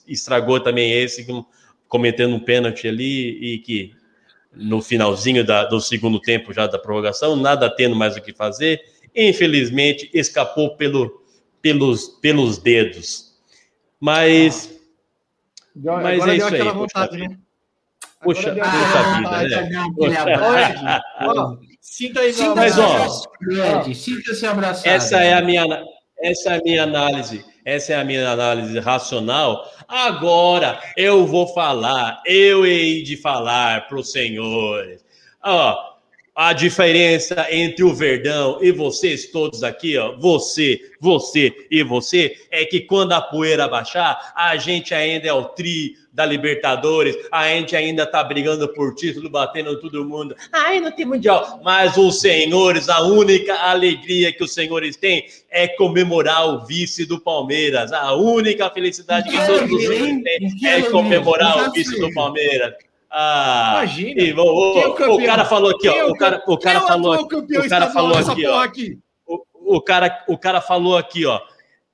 estragou também esse, cometendo um pênalti ali e que no finalzinho da, do segundo tempo já da prorrogação, nada tendo mais o que fazer... Infelizmente, escapou pelo, pelos, pelos dedos. Mas, ah. mas agora é isso aí. Poxa, né? Poxa, agora poxa vida, né? Poxa. Ó, sinta mas, ó, sinta-se abraçado. Essa é a minha, essa é a minha análise. Essa é a minha análise racional. Agora eu vou falar, eu hei de falar para os senhores. Ó. A diferença entre o Verdão e vocês todos aqui, ó, você, você e você, é que quando a poeira baixar, a gente ainda é o tri da Libertadores, a gente ainda tá brigando por título, batendo todo mundo. Ai, não tem mundial. Mas os senhores, a única alegria que os senhores têm é comemorar o vice do Palmeiras. A única felicidade que todos os senhores têm é comemorar o vice do Palmeiras. Ah, imagina. E, o, o, o cara falou aqui, ó. O cara, o cara falou aqui. O cara falou aqui, ó. O, o, cara, o cara falou aqui, ó.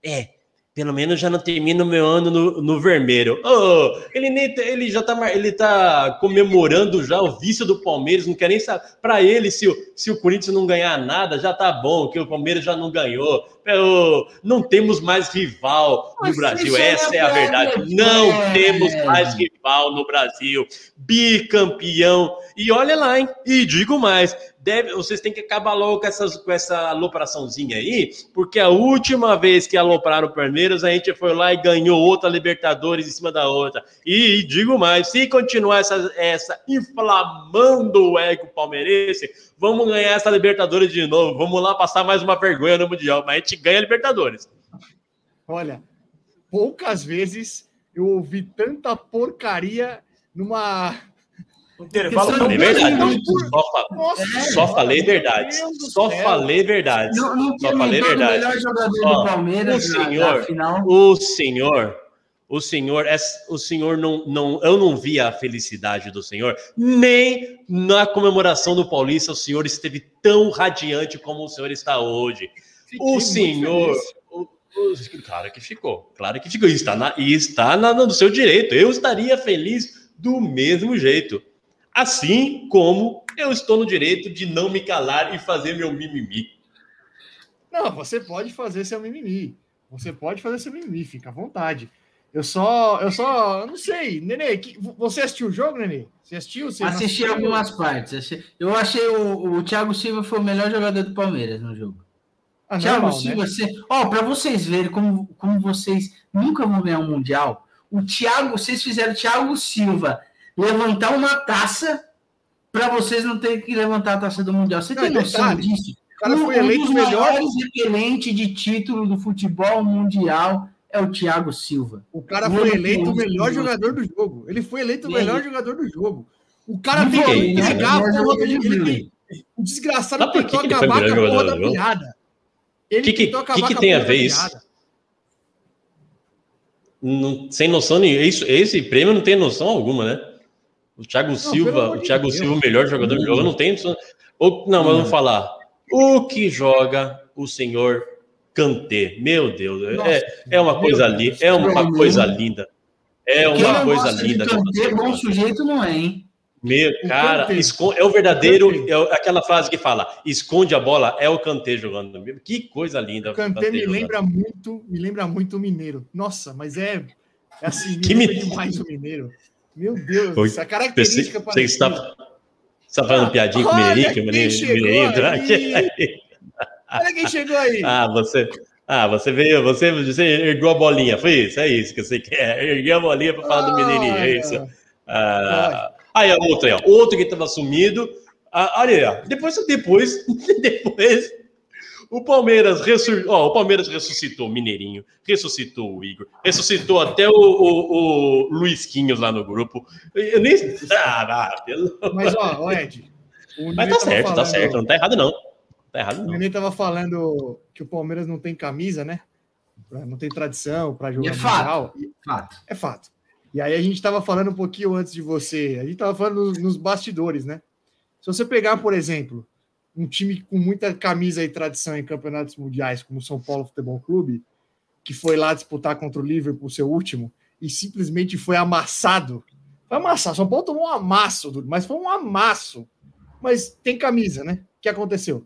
É, pelo menos já não termino meu ano no, no vermelho. Oh, ele, nem, ele já tá, ele tá comemorando já o vice do Palmeiras. Não quer nem saber. Pra ele, se, se o Corinthians não ganhar nada, já tá bom, que o Palmeiras já não ganhou. Oh, não temos mais rival no Mas Brasil. Essa é a verdade. verdade. Não é. temos mais rival no Brasil. Bicampeão. E olha lá, hein? E digo mais: deve, vocês têm que acabar logo com, essas, com essa alopraçãozinha aí, porque a última vez que alopraram o Palmeiras, a gente foi lá e ganhou outra Libertadores em cima da outra. E, e digo mais, se continuar essa, essa inflamando o ego palmeirense, vamos ganhar essa Libertadores de novo, vamos lá passar mais uma vergonha no Mundial, mas a gente ganha a Libertadores. Olha, poucas vezes eu ouvi tanta porcaria numa... Intervalo não, é verdade. Por... Nossa, só falei verdade. Só falei verdade. Só falei verdade. O senhor, o senhor, o senhor, o senhor não, não, eu não vi a felicidade do senhor, nem na comemoração do Paulista o senhor esteve tão radiante como o senhor está hoje. Fiquei o senhor... Claro que ficou, claro que ficou. E está, na, e está na, no seu direito. Eu estaria feliz do mesmo jeito. Assim como eu estou no direito de não me calar e fazer meu mimimi. Não, você pode fazer seu mimimi. Você pode fazer seu mimimi, fica à vontade. Eu só, eu só, eu não sei. Nenê, que, você assistiu o jogo, Nenê? Você assistiu? Você Assisti assistiu? Algumas partes. Eu achei o, o Thiago Silva foi o melhor jogador do Palmeiras no jogo. Ah, Thiago normal, Silva, né? você... Ó, oh, para vocês verem como, como vocês nunca vão ganhar um Mundial, o Thiago, vocês fizeram o Thiago Silva levantar uma taça para vocês não terem que levantar a taça do Mundial. Você não, tem noção detalhe, disso? O cara um, foi eleito um dos maiores repelentes de título do futebol mundial é o Thiago Silva. O cara o foi eleito o melhor jogador do jogo. Ele foi eleito o melhor jogador do jogo. O cara tem que pegar a porra de mim. O desgraçado tem que acabar com a porra da piada. O que, que, que, que tem a ver isso? Não, sem noção nenhuma. Isso, esse prêmio não tem noção alguma, né? O Thiago não, Silva, o Thiago Deus. Silva, o melhor jogador do jogo, não tem noção. Ou, não, mas vamos falar. O que joga o senhor Kanté? Meu Deus, nossa, é, é uma coisa ali, é uma coisa linda. É uma coisa linda. Kanté, bom sujeito não é, hein? Meu, cara, esconde, é o verdadeiro, é aquela frase que fala, esconde a bola, é o Kanté jogando. Que coisa linda. O Kanté me lembra muito, me lembra muito o Mineiro. Nossa, mas é, é assim, me que lembra me... demais o Mineiro. Meu Deus, Oi, essa característica... Você está, está falando ah, piadinha com o Mineirinho? Olha quem chegou aí. Ah, você... Ah, você veio, você, você ergueu a bolinha, foi isso? É isso que você quer, ergueu a bolinha para falar ah, do Mineirinho, é isso. Ah... Aí a outra, ó. Outro que estava sumido. Ah, olha, depois, depois, depois, o Palmeiras, ressur... oh, o Palmeiras ressuscitou o Mineirinho, ressuscitou o Igor, ressuscitou até o, o, o Luisquinhos lá no grupo. Eu nem... ah, não, mas, ó, ó, Ed. O Mas tá certo, falando... tá certo, não tá errado, não. Tá errado, não. O Nenê tava falando que o Palmeiras não tem camisa, né? Não tem tradição para jogar. É fato. fato. É fato. E aí a gente estava falando um pouquinho antes de você, a gente estava falando nos bastidores, né? Se você pegar, por exemplo, um time com muita camisa e tradição em campeonatos mundiais, como o São Paulo Futebol Clube, que foi lá disputar contra o Liverpool, o seu último, e simplesmente foi amassado. Foi amassado, São Paulo tomou um amasso, mas foi um amasso. Mas tem camisa, né? O que aconteceu?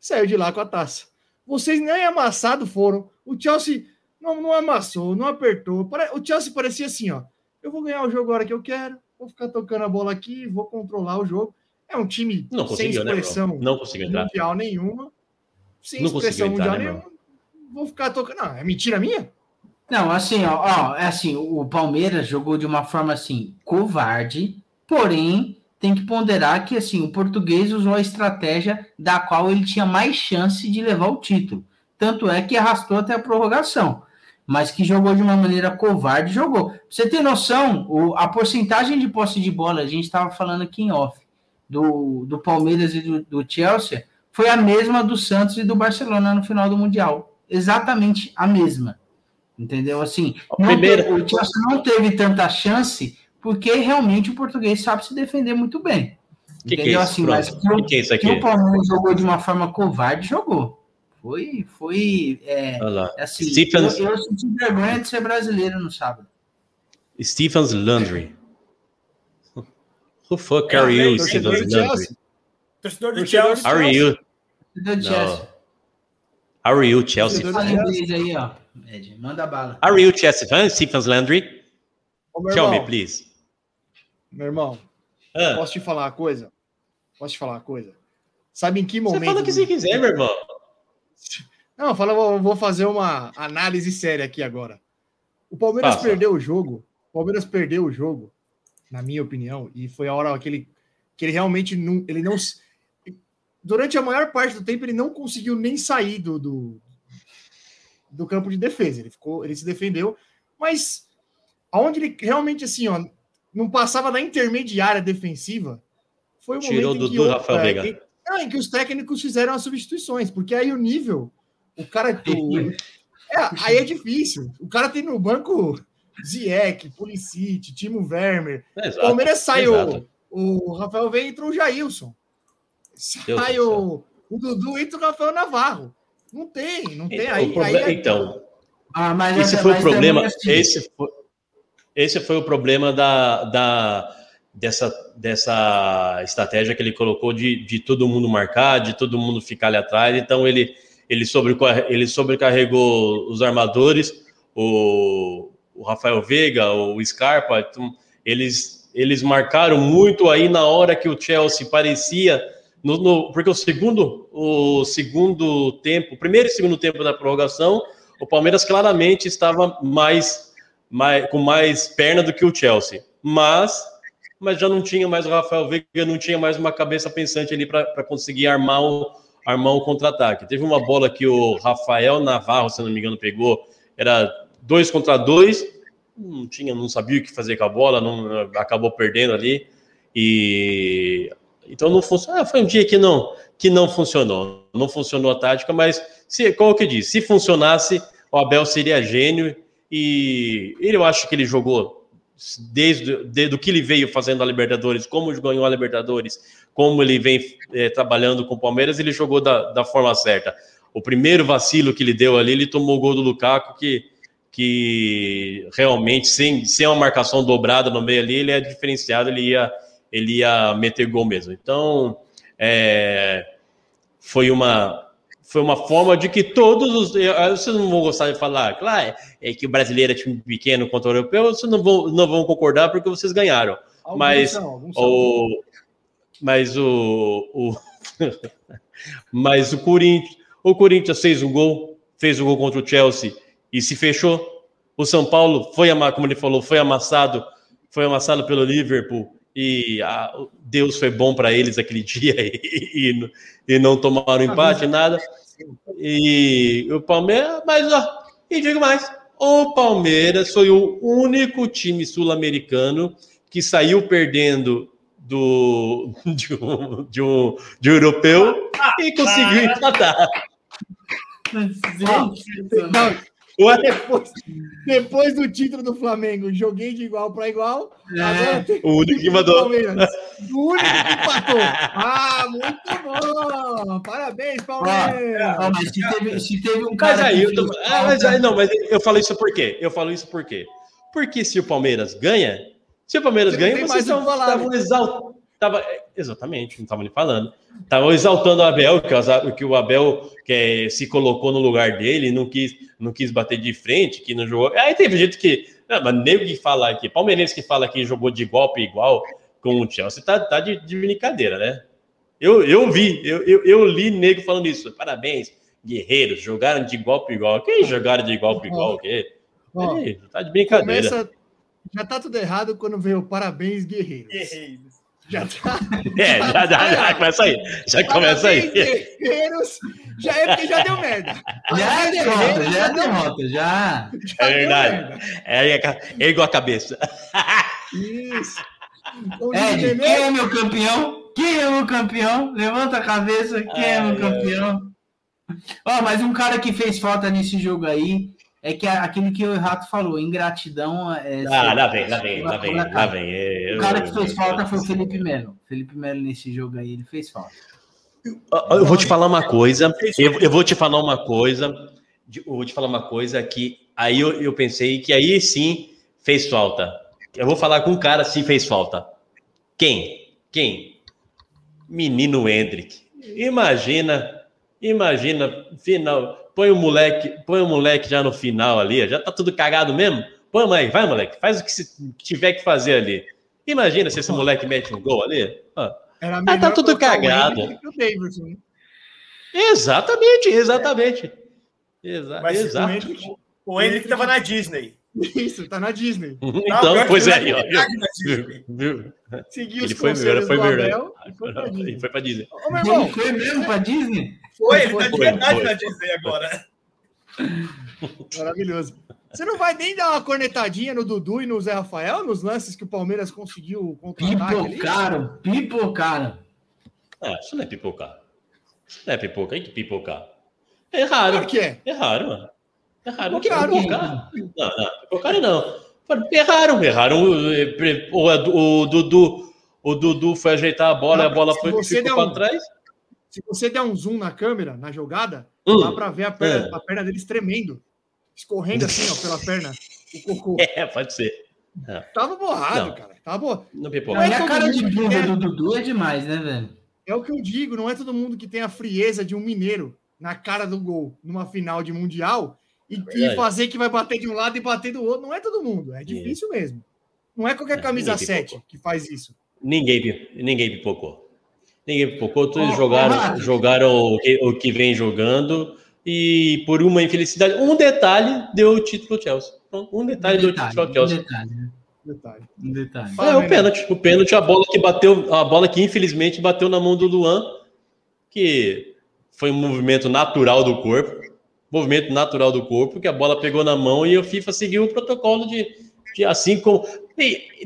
Saiu de lá com a taça. Vocês nem amassado foram. O Chelsea... Não, não amassou, não apertou. O Chelsea parecia assim, ó. Eu vou ganhar o jogo a hora que eu quero, vou ficar tocando a bola aqui, vou controlar o jogo. É um time não sem expressão, né, não mundial nenhuma. Sem não expressão mundial entrar, nenhuma. Né, vou ficar tocando... Não, é mentira minha? Não, assim, ó, ó. É assim, o Palmeiras jogou de uma forma, assim, covarde. Porém, tem que ponderar que, assim, o português usou a estratégia da qual ele tinha mais chance de levar o título. Tanto é que arrastou até a prorrogação. Mas que jogou de uma maneira covarde, jogou. Você tem noção, o, a porcentagem de posse de bola, a gente estava falando aqui em off, do, do Palmeiras e do, do Chelsea, foi a mesma do Santos e do Barcelona no final do Mundial. Exatamente a mesma. Entendeu? Assim, não teve, o Chelsea não teve tanta chance, porque realmente o português sabe se defender muito bem. Que entendeu? Que é assim, mas que, que, é isso aqui? Que o Palmeiras jogou de uma forma covarde, jogou. Foi, foi, é, assim, Stephens... eu, eu senti vergonha de ser brasileiro no sábado. Stephens Landry. Who fuck are you, é, Stephens Landry? Torcedor do Chelsea. Are you? Torcedor do Chelsea. Are you Chelsea? Fala inglês aí, ó. Ed, manda bala. Are you Chelsea fan, Stephens Landry? Ô, meu Tell irmão. me, please. Meu irmão, ah. posso te falar uma coisa? Posso te falar uma coisa? Sabe em que momento... Você fala o que você quiser, meu irmão. Não, fala, eu vou fazer uma análise séria aqui agora. O Palmeiras Passa. perdeu o jogo. O Palmeiras perdeu o jogo, na minha opinião, e foi a hora que ele, que ele realmente não... Ele não... Durante a maior parte do tempo, ele não conseguiu nem sair do, do, do campo de defesa. Ele, ficou, ele se defendeu, mas aonde ele realmente assim, ó, não passava da intermediária defensiva, foi o Tirou momento do em, que, Dudu, Rafael Veiga. Em, não, em que os técnicos fizeram as substituições, porque aí o nível, o cara... O, é, aí é difícil. O cara tem no banco Zieck, Pulisic, Timo Werner. É exato, o Palmeiras saiu, é o, o Rafael Veiga entrou o Jailson. Sai o, o Dudu, entra o Rafael Navarro. Não tem, não tem. Então, aí, proble- aí, então ah, mas esse foi o problema. Esse foi, esse foi o problema da, da, dessa, dessa estratégia que ele colocou de, de todo mundo marcar, de todo mundo ficar ali atrás. Então, ele, ele, sobrecarregou, ele sobrecarregou os armadores, o, o Rafael Veiga, o Scarpa. Então, eles, eles marcaram muito aí na hora que o Chelsea parecia... No, no, porque o segundo, o segundo tempo, o primeiro e segundo tempo da prorrogação, o Palmeiras claramente estava mais, mais, com mais perna do que o Chelsea. Mas, mas já não tinha mais o Rafael Veiga, não tinha mais uma cabeça pensante ali para conseguir armar o, armar o contra-ataque. Teve uma bola que o Rafael Navarro, se não me engano, pegou, era dois contra dois, não, tinha, não sabia o que fazer com a bola, não, acabou perdendo ali e... Então não funcionou. Ah, foi um dia que não, que não funcionou. Não funcionou a tática, mas se, como que eu disse, se funcionasse, o Abel seria gênio. E eu acho que ele jogou desde, desde o que ele veio fazendo a Libertadores, como ganhou a Libertadores, como ele vem é, trabalhando com o Palmeiras, ele jogou da, da forma certa. O primeiro vacilo que ele deu ali, ele tomou o gol do Lukaku, que, que realmente, sem, sem uma marcação dobrada no meio ali, ele é diferenciado, ele ia... ele ia meter gol mesmo. Então, é, foi, uma, foi uma forma de que todos os... Vocês não vão gostar de falar, claro, é que o brasileiro é time pequeno contra o europeu, vocês não vão, não vão concordar porque vocês ganharam. Algum mas são, algum o... São. Mas o... o mas o Corinthians, o Corinthians fez um gol, fez um gol contra o Chelsea e se fechou. O São Paulo foi, como ele falou, foi amassado, foi amassado pelo Liverpool. E ah, Deus foi bom para eles aquele dia e, e, e não tomaram empate, nada. E o Palmeiras, mas ó, e digo mais, o Palmeiras foi o único time sul-americano que saiu perdendo do, de, um, de, um, de um europeu e conseguiu empatar. Ué, depois, depois do título do Flamengo, joguei de igual para igual. É, agora tem o único que mandou. O único que empatou. Ah, muito bom! Parabéns, Palmeiras! Ah, ah, mas se teve, se teve um cara... Mas aí, eu, tô... ah, mas aí não, mas eu falo isso por quê? Eu falo isso por quê? Porque se o Palmeiras ganha, se o Palmeiras você ganha, vocês estavam exaltando. Tava, exatamente, não estavam nem falando. Estavam exaltando o Abel, que o Abel que se colocou no lugar dele, não quis, não quis bater de frente, que não jogou. Aí teve gente que... Não, mas nem o que fala aqui. Palmeirense que fala que jogou de igual para igual com o Chelsea, tá, tá de, de brincadeira, né? Eu, eu vi, eu, eu, eu li nego falando isso. Parabéns, guerreiros, jogaram de igual para igual. Quem jogaram de igual para igual? O quê? Aí, tá de brincadeira. Começa, já tá tudo errado quando veio parabéns, guerreiros. Guerreiros. Já tá. É, já, já, já, já começa aí. Já começa aí. Guerreiros, já é porque já deu merda. Já, já, derrota, já, já deu derrota, já. já. É verdade. É, é, é igual a cabeça. Isso. É, quem é meu campeão? Quem é meu campeão? Levanta a cabeça. Quem é meu campeão? Ó, oh, mas um cara que fez falta nesse jogo aí. É que aquilo que o Rato falou, ingratidão... É ah, lá vem, lá vem, lá vem, lá vem. Eu, o cara que fez eu, falta eu, foi o Felipe Melo. Felipe Melo nesse jogo aí, ele fez falta. Eu, eu vou te falar uma coisa, eu, eu vou te falar uma coisa, eu vou te falar uma coisa que aí eu, eu pensei que aí sim fez falta. Eu vou falar com um cara sim fez falta. Quem? Quem? Menino Endrick. Imagina, imagina, final... Põe o moleque, põe o moleque já no final ali, já tá tudo cagado mesmo. Põe, mãe, vai, moleque, faz o que tiver que fazer ali. Imagina se esse moleque mete um gol ali. Ó, Era melhor, ah, tá tudo cagado. O Davidson. Exatamente, exatamente. Exa Mas, exatamente. O Henrique estava na Disney. Isso, tá na Disney. Então, não, pois é, aí, ó. Seguiu os conselhos do Abel e foi pra Disney. Ô, meu irmão, foi mesmo pra Disney? Foi, ele tá de verdade na Disney agora. Maravilhoso. Você não vai nem dar uma cornetadinha no Dudu e no Zé Rafael, nos lances que o Palmeiras conseguiu contratar? Pipocaram, pipocaram. Ah, isso não é pipocar. Isso não é pipocar, tem que pipocar. É raro. Por quê? É raro, mano. Erraram, erraram, erraram. Não, não, pipocaram não. Erraram, erraram. O, o, Dudu, o Dudu foi ajeitar a bola, não, a bola foi ficou para um, trás. Se você der um zoom na câmera, na jogada, hum, dá para ver a perna, é. a perna deles tremendo, escorrendo assim, ó, pela perna, o cocô. É, pode ser. Não. Tava borrado, não. cara. Tava borrado. Não, não é a cara de bunda do Dudu é demais, né, velho? É o que eu digo, não é todo mundo que tem a frieza de um mineiro na cara do gol numa final de Mundial. E, é e fazer que vai bater de um lado e bater do outro. Não é todo mundo, é difícil é. mesmo. Não é qualquer camisa sete que faz isso. Ninguém, ninguém pipocou. Ninguém pipocou, todos oh, jogaram, oh, jogaram o, que, o que vem jogando e por uma infelicidade. Um detalhe deu o título ao Chelsea. Um detalhe, um detalhe deu o título ao Chelsea. Um detalhe, né? detalhe. Um detalhe. É, o pênalti. O pênalti, a bola que bateu, a bola que infelizmente bateu na mão do Luan, que foi um movimento natural do corpo. Movimento natural do corpo, que a bola pegou na mão e o FIFA seguiu o protocolo de, de assim como...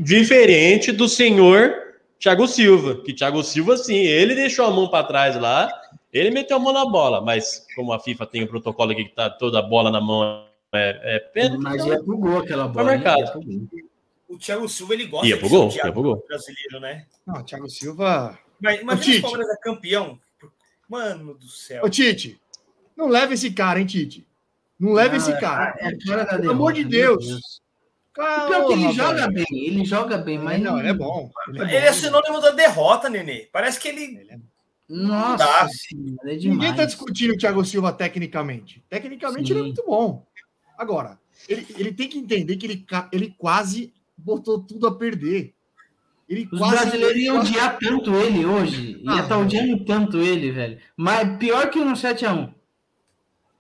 Diferente do senhor Thiago Silva, que Thiago Silva, sim, ele deixou a mão para trás lá, ele meteu a mão na bola, mas como a FIFA tem o protocolo aqui que tá toda a bola na mão, é pênalti... É, mas ia pro gol aquela bola. O Thiago Silva, ele gosta ia pro gol, de ser o Thiago brasileiro, né? Não, o Thiago Silva... Mas, mas o Palmeiras é campeão. Mano do céu. Ô, Tite... Não leva esse cara, hein, Tite? Não leva esse cara. É, é, é, cara Pelo derrota, amor de Deus. Deus. Calma, ele rapaz. joga bem, ele joga bem, mas... Não, ele é bom. Ele é, bom. Ele é sinônimo da derrota, Nenê. Parece que ele... ele é... Nossa, senhora, é demais. Ninguém tá discutindo o Thiago Silva tecnicamente. Tecnicamente, Sim. ele é muito bom. Agora, ele, ele tem que entender que ele, ele quase botou tudo a perder. Ele Os quase brasileiros iam quase... odiar tanto ele hoje. Ia estar tá odiando tanto ele, velho. Mas pior que no sete a um.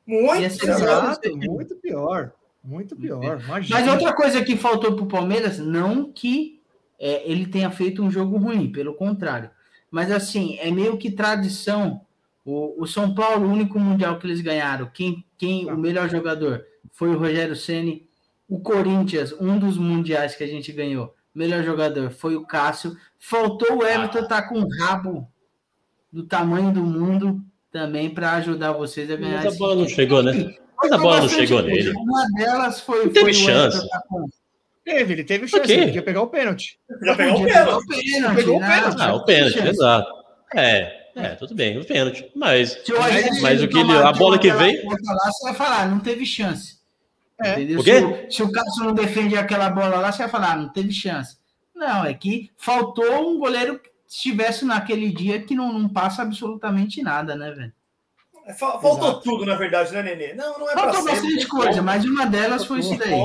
Muito, exato, muito pior, muito pior. Imagina. Mas outra coisa que faltou para o Palmeiras, não que é, ele tenha feito um jogo ruim, pelo contrário. Mas assim, é meio que tradição. O, o São Paulo, o único mundial que eles ganharam, quem, quem ah. o melhor jogador foi o Rogério Ceni. O Corinthians, um dos mundiais que a gente ganhou, melhor jogador foi o Cássio. Faltou o Everton estar ah. tá com o rabo do tamanho do mundo. Também para ajudar vocês a ganhar. Mas a bola não chegou, né? Mas a bola não chegou nele. Uma delas foi. Não teve chance. Teve, ele teve chance. Ele podia pegar o pênalti. Podia pegar o pênalti. Pegou o pênalti. Ah, o pênalti, exato. É, é, tudo bem, o pênalti. Mas o que a bola que veio. Você vai falar, não teve chance. Entendeu? Se o Cássio não defende aquela bola lá, você vai falar, não teve chance. Não, é que faltou um goleiro. Estivesse naquele dia que não, não passa absolutamente nada, né, velho? Faltou Exato. tudo, na verdade, né, Nenê? Não, não é Faltou pra bastante ser, coisa, bom. mas uma delas Faltou. foi isso daí.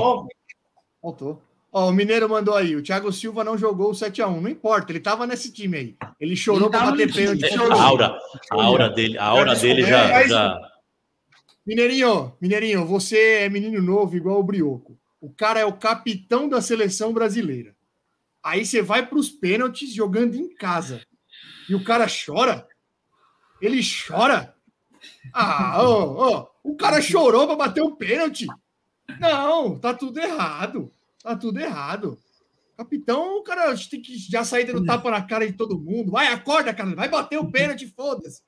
Faltou. Ó, o Mineiro mandou aí, o Thiago Silva não jogou o sete a um, não importa, ele tava nesse time aí. Ele chorou para bater pênalti. A aura, a aura dele, a aura dele já, já... Mineirinho, Mineirinho, você é menino novo igual o Brioco. O cara é o capitão da seleção brasileira. Aí você vai para os pênaltis jogando em casa. E o cara chora? Ele chora? Ah, oh, oh, o cara chorou para bater o pênalti? Não, tá tudo errado. Tá tudo errado. Capitão, o cara tem que já sair dando tapa na cara de todo mundo. Vai, acorda, cara. Vai bater o pênalti, foda-se.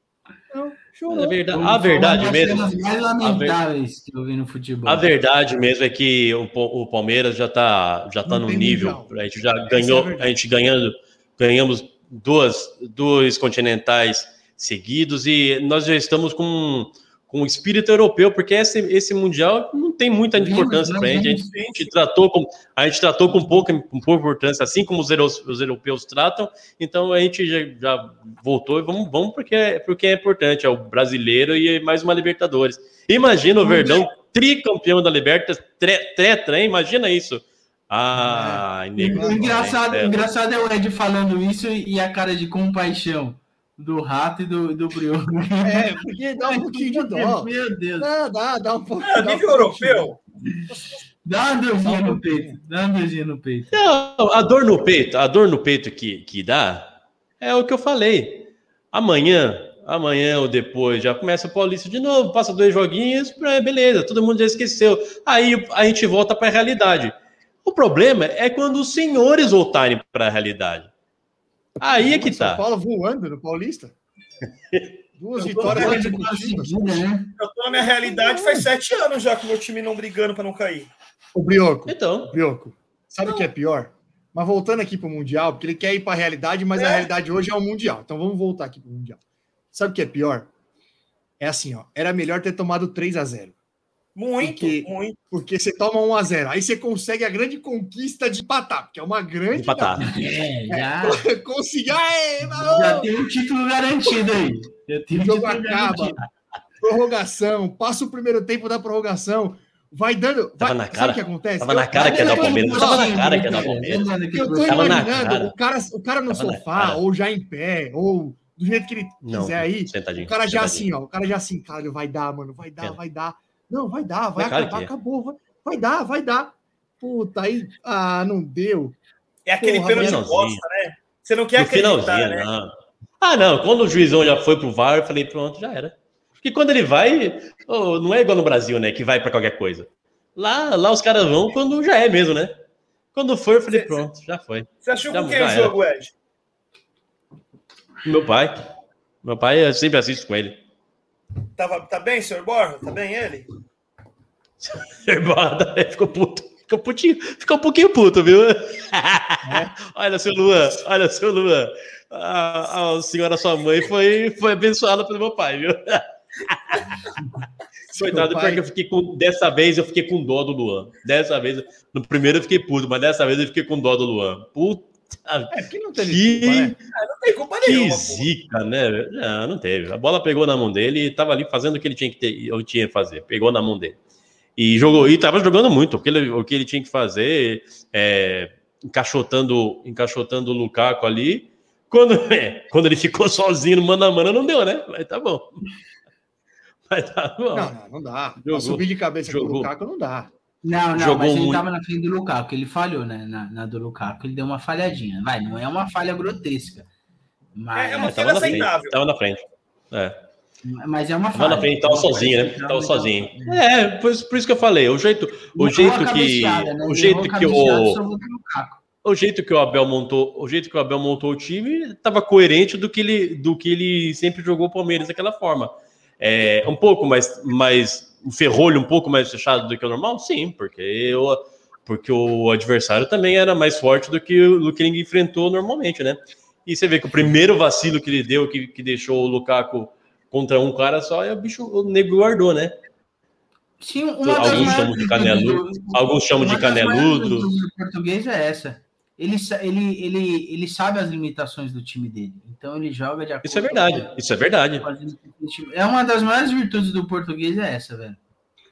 Não, chorou. A verdade, a verdade mesmo... A verdade, que eu vi no futebol. A verdade mesmo é que o, o Palmeiras já está já tá num nível... A gente já ganhou... É a gente ganhando, ganhamos duas, dois continentais seguidos e nós já estamos com, com o espírito europeu, porque esse, esse Mundial não tem muita importância para a gente. A gente, a gente tratou com, a gente tratou com, pouca, com pouca importância, assim como os, eros, os europeus tratam. Então, a gente já, já voltou e vamos, vamos porque, é, porque é importante. É o brasileiro e mais uma Libertadores. Imagina o Verdão, tricampeão da Libertadores, tre, tretra, hein? Imagina isso. Ah, negócio, engraçado, é, engraçado é o Ed falando isso e a cara de compaixão do Rato e do, do Brioco. É, porque dá um pouquinho de dó. Meu Deus. Dá, dá, dá um pouquinho. Ah, dá um europeu. Dá uma dorzinha no peito. Dá uma dorzinha no peito. Não, a dor no peito, a dor no peito que, que dá é o que eu falei. Amanhã, amanhã ou depois, já começa o Paulista de novo, passa dois joguinhos, beleza, todo mundo já esqueceu. Aí a gente volta para a realidade. O problema é quando os senhores voltarem para a realidade. Aí é que tá. São Paulo voando no Paulista. Duas vitórias consecutivas. Eu tô na minha realidade faz sete anos já que o meu time não brigando para não cair. O Brioco. Então. O Brioco. Sabe o que é pior? Mas voltando aqui pro Mundial, porque ele quer ir para a realidade, mas é. a realidade hoje é o Mundial. Então vamos voltar aqui pro Mundial. Sabe o que é pior? É assim, ó. Era melhor ter tomado três a zero. Muito, porque, muito. Porque você toma um a zero. Aí você consegue a grande conquista de empatar, porque é uma grande... Empatar. É, já... É, conseguir... Aê, já tem um título garantido aí. Já tem o jogo acaba. Garantido. Prorrogação. Passa o primeiro tempo da prorrogação. Vai dando... Tava vai, na cara. Sabe o que acontece? Tava na cara eu, que ia dar o Palmeiras. Tava na cara que ia dar o Palmeiras. Eu tô tava imaginando o cara, o cara no tava sofá, ou já em pé, ou do jeito que ele Não, quiser aí. O cara já assim, ó. O cara já assim, cara, vai dar, mano. Vai dar, Pena. vai dar. Não, vai dar, vai é claro acabar, é. acabou, vai, vai dar, vai dar. Puta, aí, ah, não deu. É aquele Porra, pênalti de Costa, né? Você não quer no acreditar, né? Não. Ah, não, quando o juizão já foi pro V A R, eu falei, pronto, já era. Porque quando ele vai, oh, não é igual no Brasil, né, que vai pra qualquer coisa. Lá, lá os caras vão quando já é mesmo, né? Quando foi, eu falei, cê, pronto, cê, já foi. Você achou já, que é o jogo, Ed? Meu pai. Meu pai, eu sempre assisto com ele. Tá, tá bem, senhor Borja? Tá bem ele? Senhor Borja ficou puto. Ficou putinho. Ficou um pouquinho puto, viu? É. Olha, seu Luan. Olha, seu Luan. A, a senhora, sua mãe, foi, foi abençoada pelo meu pai, viu? Coitado, pai... porque eu fiquei com... Dessa vez eu fiquei com dó do Luan. Dessa vez... No primeiro eu fiquei puto, mas dessa vez eu fiquei com dó do Luan. Puta. É, porque não teve que... culpa, né? Ah, não tem culpa que nenhuma. Que zica, né? Não, não teve. A bola pegou na mão dele e tava ali fazendo o que ele tinha que, ter, eu tinha que fazer. Pegou na mão dele. E jogou, e tava jogando muito. O que ele, o que ele tinha que fazer, é, encaixotando, encaixotando o Lukaku ali. Quando, é, quando ele ficou sozinho, mano a mano, não deu, né? Mas tá bom. Mas tá bom. Não, não dá. Jogou, subir de cabeça jogou. Com o Lukaku não dá. Não, não, Jogou mas ele muito. Tava na frente do Lukaku, ele falhou, né? Na, na do Lukaku, ele deu uma falhadinha. Vai, não é uma falha grotesca. Mas... É, é uma falha aceitável. Tava na frente. É. Mas é uma falha. Tava na frente, tava sozinho, né? Tava sozinho. É, por isso, por isso que eu falei. O jeito, o jeito que. Né? O jeito que o. O jeito que o Abel montou, o jeito que o Abel montou o time tava coerente do que ele, do que ele sempre jogou o Palmeiras daquela forma. É, um pouco mais. mais um ferrolho um pouco mais fechado do que o normal? Sim, porque, eu, porque o adversário também era mais forte do que, do que ele enfrentou normalmente, né? E você vê que o primeiro vacilo que ele deu, que, que deixou o Lukaku contra um cara só, é o bicho, o nego guardou, né? Sim, uma alguns das chamam de caneludo, do, alguns chamam de caneludo. A do português é essa. Ele, ele, ele, ele sabe as limitações do time dele, então ele joga de acordo... Isso é verdade, com... isso é verdade. É uma das maiores virtudes do português, é essa, velho.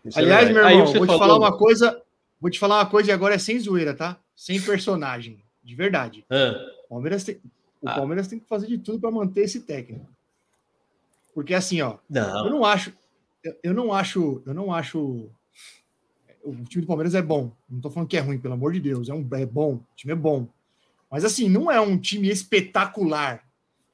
Isso Aliás, é meu irmão, vou te falou... falar uma coisa, vou te falar uma coisa e agora é sem zoeira, tá? Sem personagem, de verdade. Ah. O Palmeiras tem, o ah. Palmeiras tem que fazer de tudo para manter esse técnico. Porque assim, ó, não. eu não acho, eu, eu não acho, eu não acho... O time do Palmeiras é bom. Não tô falando que é ruim, pelo amor de Deus. É, um, é bom. O time é bom. Mas, assim, não é um time espetacular,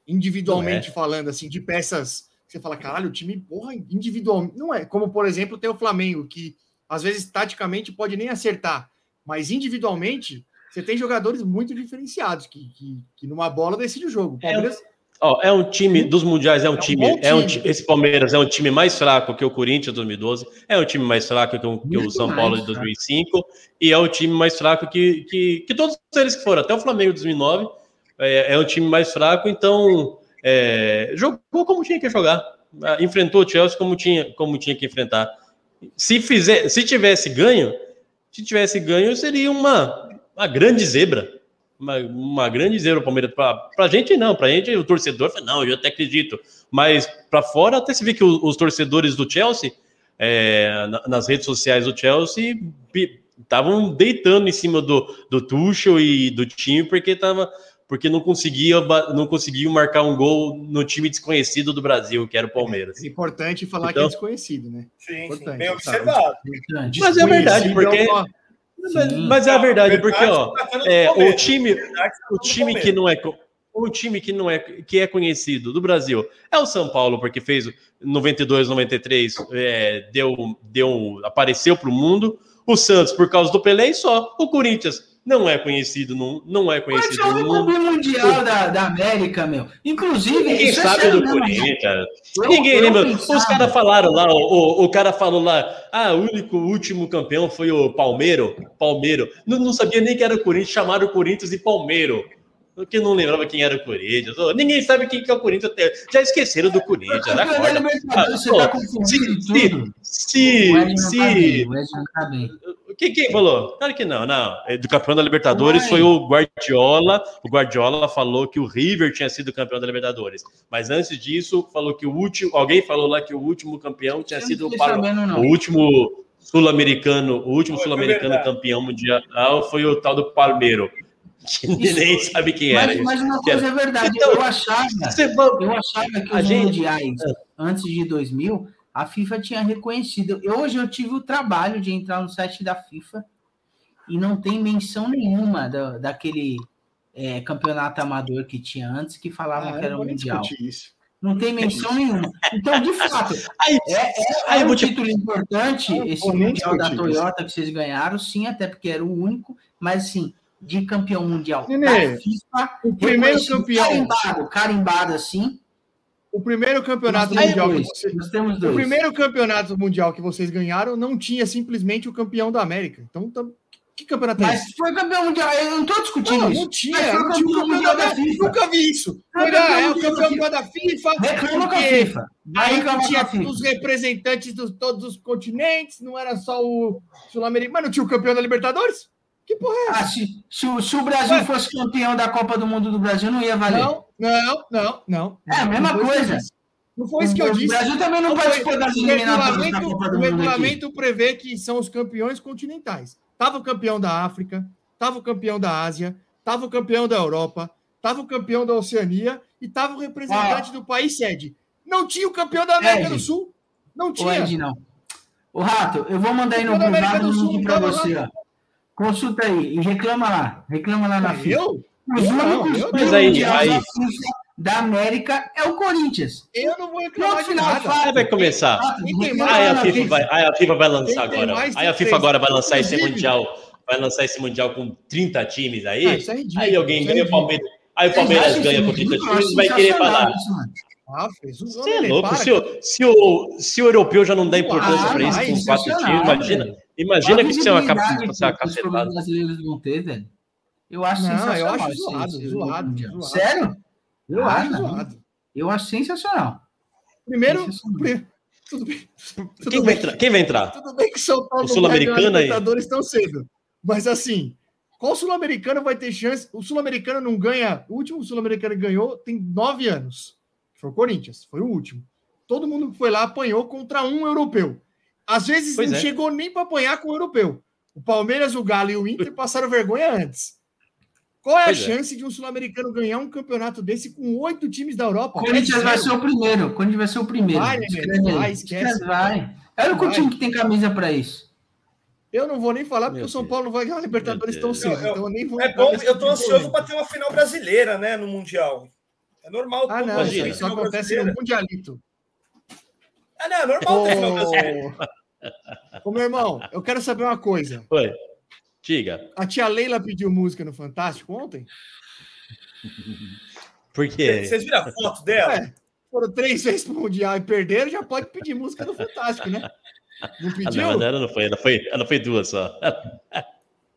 individualmente é. falando, assim, de peças. Você fala, caralho, o time, porra, individualmente. Não é. Como, por exemplo, tem o Flamengo, que, às vezes, taticamente, pode nem acertar. Mas, individualmente, você tem jogadores muito diferenciados, que, que, que numa bola decide o jogo. O Palmeiras... É. Oh, é um time dos mundiais, é um, é um time, time. É um, esse Palmeiras é um time mais fraco que o Corinthians de dois mil e doze, é um time mais fraco que o, que o São Paulo de dois mil e cinco, cara. E é o time mais fraco que, que, que todos eles que foram, até o Flamengo de dois mil e nove, é, é um time mais fraco, então é, jogou como tinha que jogar, enfrentou o Chelsea como tinha, como tinha que enfrentar. Se, fizer, se tivesse ganho, se tivesse ganho seria uma, uma grande zebra. Uma, uma grande zebra o Palmeiras. Pra, pra gente não, pra gente o torcedor não, eu até acredito, mas pra fora até se vê que os, os torcedores do Chelsea é, na, nas redes sociais do Chelsea estavam deitando em cima do, do Tuchel e do time, porque tava, porque não conseguia, não conseguiam marcar um gol no time desconhecido do Brasil, que era o Palmeiras. É importante falar então, que é desconhecido, né? Sim, sim, bem observado. Mas é verdade, porque... Mas, mas é a verdade, porque ó, é, o time, o time que não é... Um time que, não é, que é conhecido do Brasil é o São Paulo, porque fez noventa e dois, noventa e três, é, deu, deu, apareceu para o mundo. O Santos, por causa do Pelé, e só. O Corinthians não é conhecido, não, não é conhecido. Mas é o mundo mundial o... da, da América, meu. Inclusive, ninguém sabe do Corinthians, cara. Ninguém lembra. Os caras falaram lá, o, o, o cara falou lá, ah, o único último campeão foi o Palmeiro. Palmeiro. Não, não sabia nem que era o Corinthians, chamaram o Corinthians de Palmeiro. Porque não lembrava quem era o Corinthians. Oh, ninguém sabe quem que é o Corinthians. Até... Já esqueceram do Corinthians. Não, acorda. Ah, oh, tá se, se, se, o Edson se... tá bem. O Edson tá bem. Quem, quem falou? Claro que não, não. Do campeão da Libertadores Uai. foi o Guardiola. O Guardiola falou que o River tinha sido campeão da Libertadores. Mas antes disso, falou que o último. Alguém falou lá que o último campeão tinha Eu sido o Paraguai. O último sul-americano, o último sul-americano campeão mundial foi o tal do Palmeiro. Que nem isso. Sabe quem era. Mas, mas uma coisa é verdade, então, eu, achava, eu achava que os gente... mundiais, antes de dois mil, a FIFA tinha reconhecido. Hoje eu tive o trabalho de entrar no site da FIFA e não tem menção nenhuma da, daquele é, campeonato amador que tinha antes, que falava ah, que era o mundial. Isso. Não tem menção nenhuma. Então, de fato, aí, é, é, aí é um te... título importante, eu esse mundial da Toyota isso. que vocês ganharam, sim, até porque era o único, mas assim... de campeão mundial Nenê, da FIFA, o primeiro campeão carimbado, carimbado assim. O primeiro campeonato mundial dois, que vocês, nós temos dois. O primeiro campeonato mundial que vocês ganharam não tinha simplesmente o campeão da América. Então, tá, que campeonato mas é esse? Mas foi campeão mundial, eu não estou discutindo não, isso. Não tinha, mas foi não campeão, tinha campeão mundial da, da FIFA. FIFA. Nunca vi isso. Foi da, é o campeão da FIFA. Reclama com a FIFA. Aí tinha os representantes de todos os continentes, não era só o sul-americano. Mas não tinha o campeão da Libertadores? Que porra é essa? Ah, se, se, se o Brasil Ué. fosse campeão da Copa do Mundo do Brasil, não ia valer. Não, não, não, não. É a mesma não coisa. Não foi isso que eu disse. O Brasil também não, não participou das eliminatórias da Copa do Mundo. O regulamento prevê que são os campeões continentais. Tava o campeão da África, tava o campeão da Ásia, tava o campeão da Europa, tava o campeão da Oceania e tava o representante ah. do país sede. Não tinha o campeão da América Ed. do Sul. Não tinha. Ed, não. O Rato, eu vou mandar aí no privado do Sul para você, ó. Consulta aí e reclama lá. Reclama lá na FIFA. Eu? Os únicos mas aí, aí. Da, da América é o Corinthians. Eu não vou reclamar no final, de nada. Vai começar. Aí a FIFA vai, aí a FIFA vai lançar tem agora. Aí a FIFA fez. agora vai lançar Inclusive. esse Mundial. Vai lançar esse Mundial com trinta times aí. Ah, é ridículo, aí alguém é ganha o Palmeiras. Aí o Palmeiras ganha com trinta times. Vai querer falar. Ah, fez um Você é louco. Para, se, o, se, o, se o europeu já não dá importância ah, para isso com quatro times, imagina. Velho. Imagina a que isso é uma cacetada. Os brasileiros vão ter, velho. Eu acho não, sensacional. Eu acho isso, zoado, isso, zoado, isso, zoado. Sério? Eu, eu acho zoado. Eu acho sensacional. Primeiro, sensacional. Tudo bem. Tudo quem, bem. Vai entrar? Quem vai entrar? Tudo bem que São Paulo e os Libertadores tão cedo. Mas assim, qual sul-americano vai ter chance? O sul-americano não ganha. O último sul-americano que ganhou tem nove anos. Foi o Corinthians, foi o último. Todo mundo que foi lá apanhou contra um europeu. Às vezes pois não é. chegou nem para apanhar com o europeu. O Palmeiras, o Galo e o Inter passaram vergonha antes. Qual é pois a é. chance de um sul-americano ganhar um campeonato desse com oito times da Europa? O Corinthians vai ser o primeiro. O Corinthians vai ser o primeiro. Vai, né, vai, esquece. Vai. É o único time que tem camisa para isso. Eu não vou nem falar, porque Meu o São Paulo não vai ganhar a Libertadores tão cedo. Então eu nem vou é bom, eu estou ansioso para ter uma final brasileira, né, no Mundial. É normal. Ah, não, isso, isso acontece no Mundialito. Ah, não, é normal. Ô, meu irmão, eu quero saber uma coisa. Oi, diga. A tia Leila pediu música no Fantástico ontem? Por quê? Vocês viram a foto dela? É, foram três vezes pro Mundial e perderam, já pode pedir música no Fantástico, né? Não pediu? Ah, não, ela não foi, ela foi, ela foi duas só.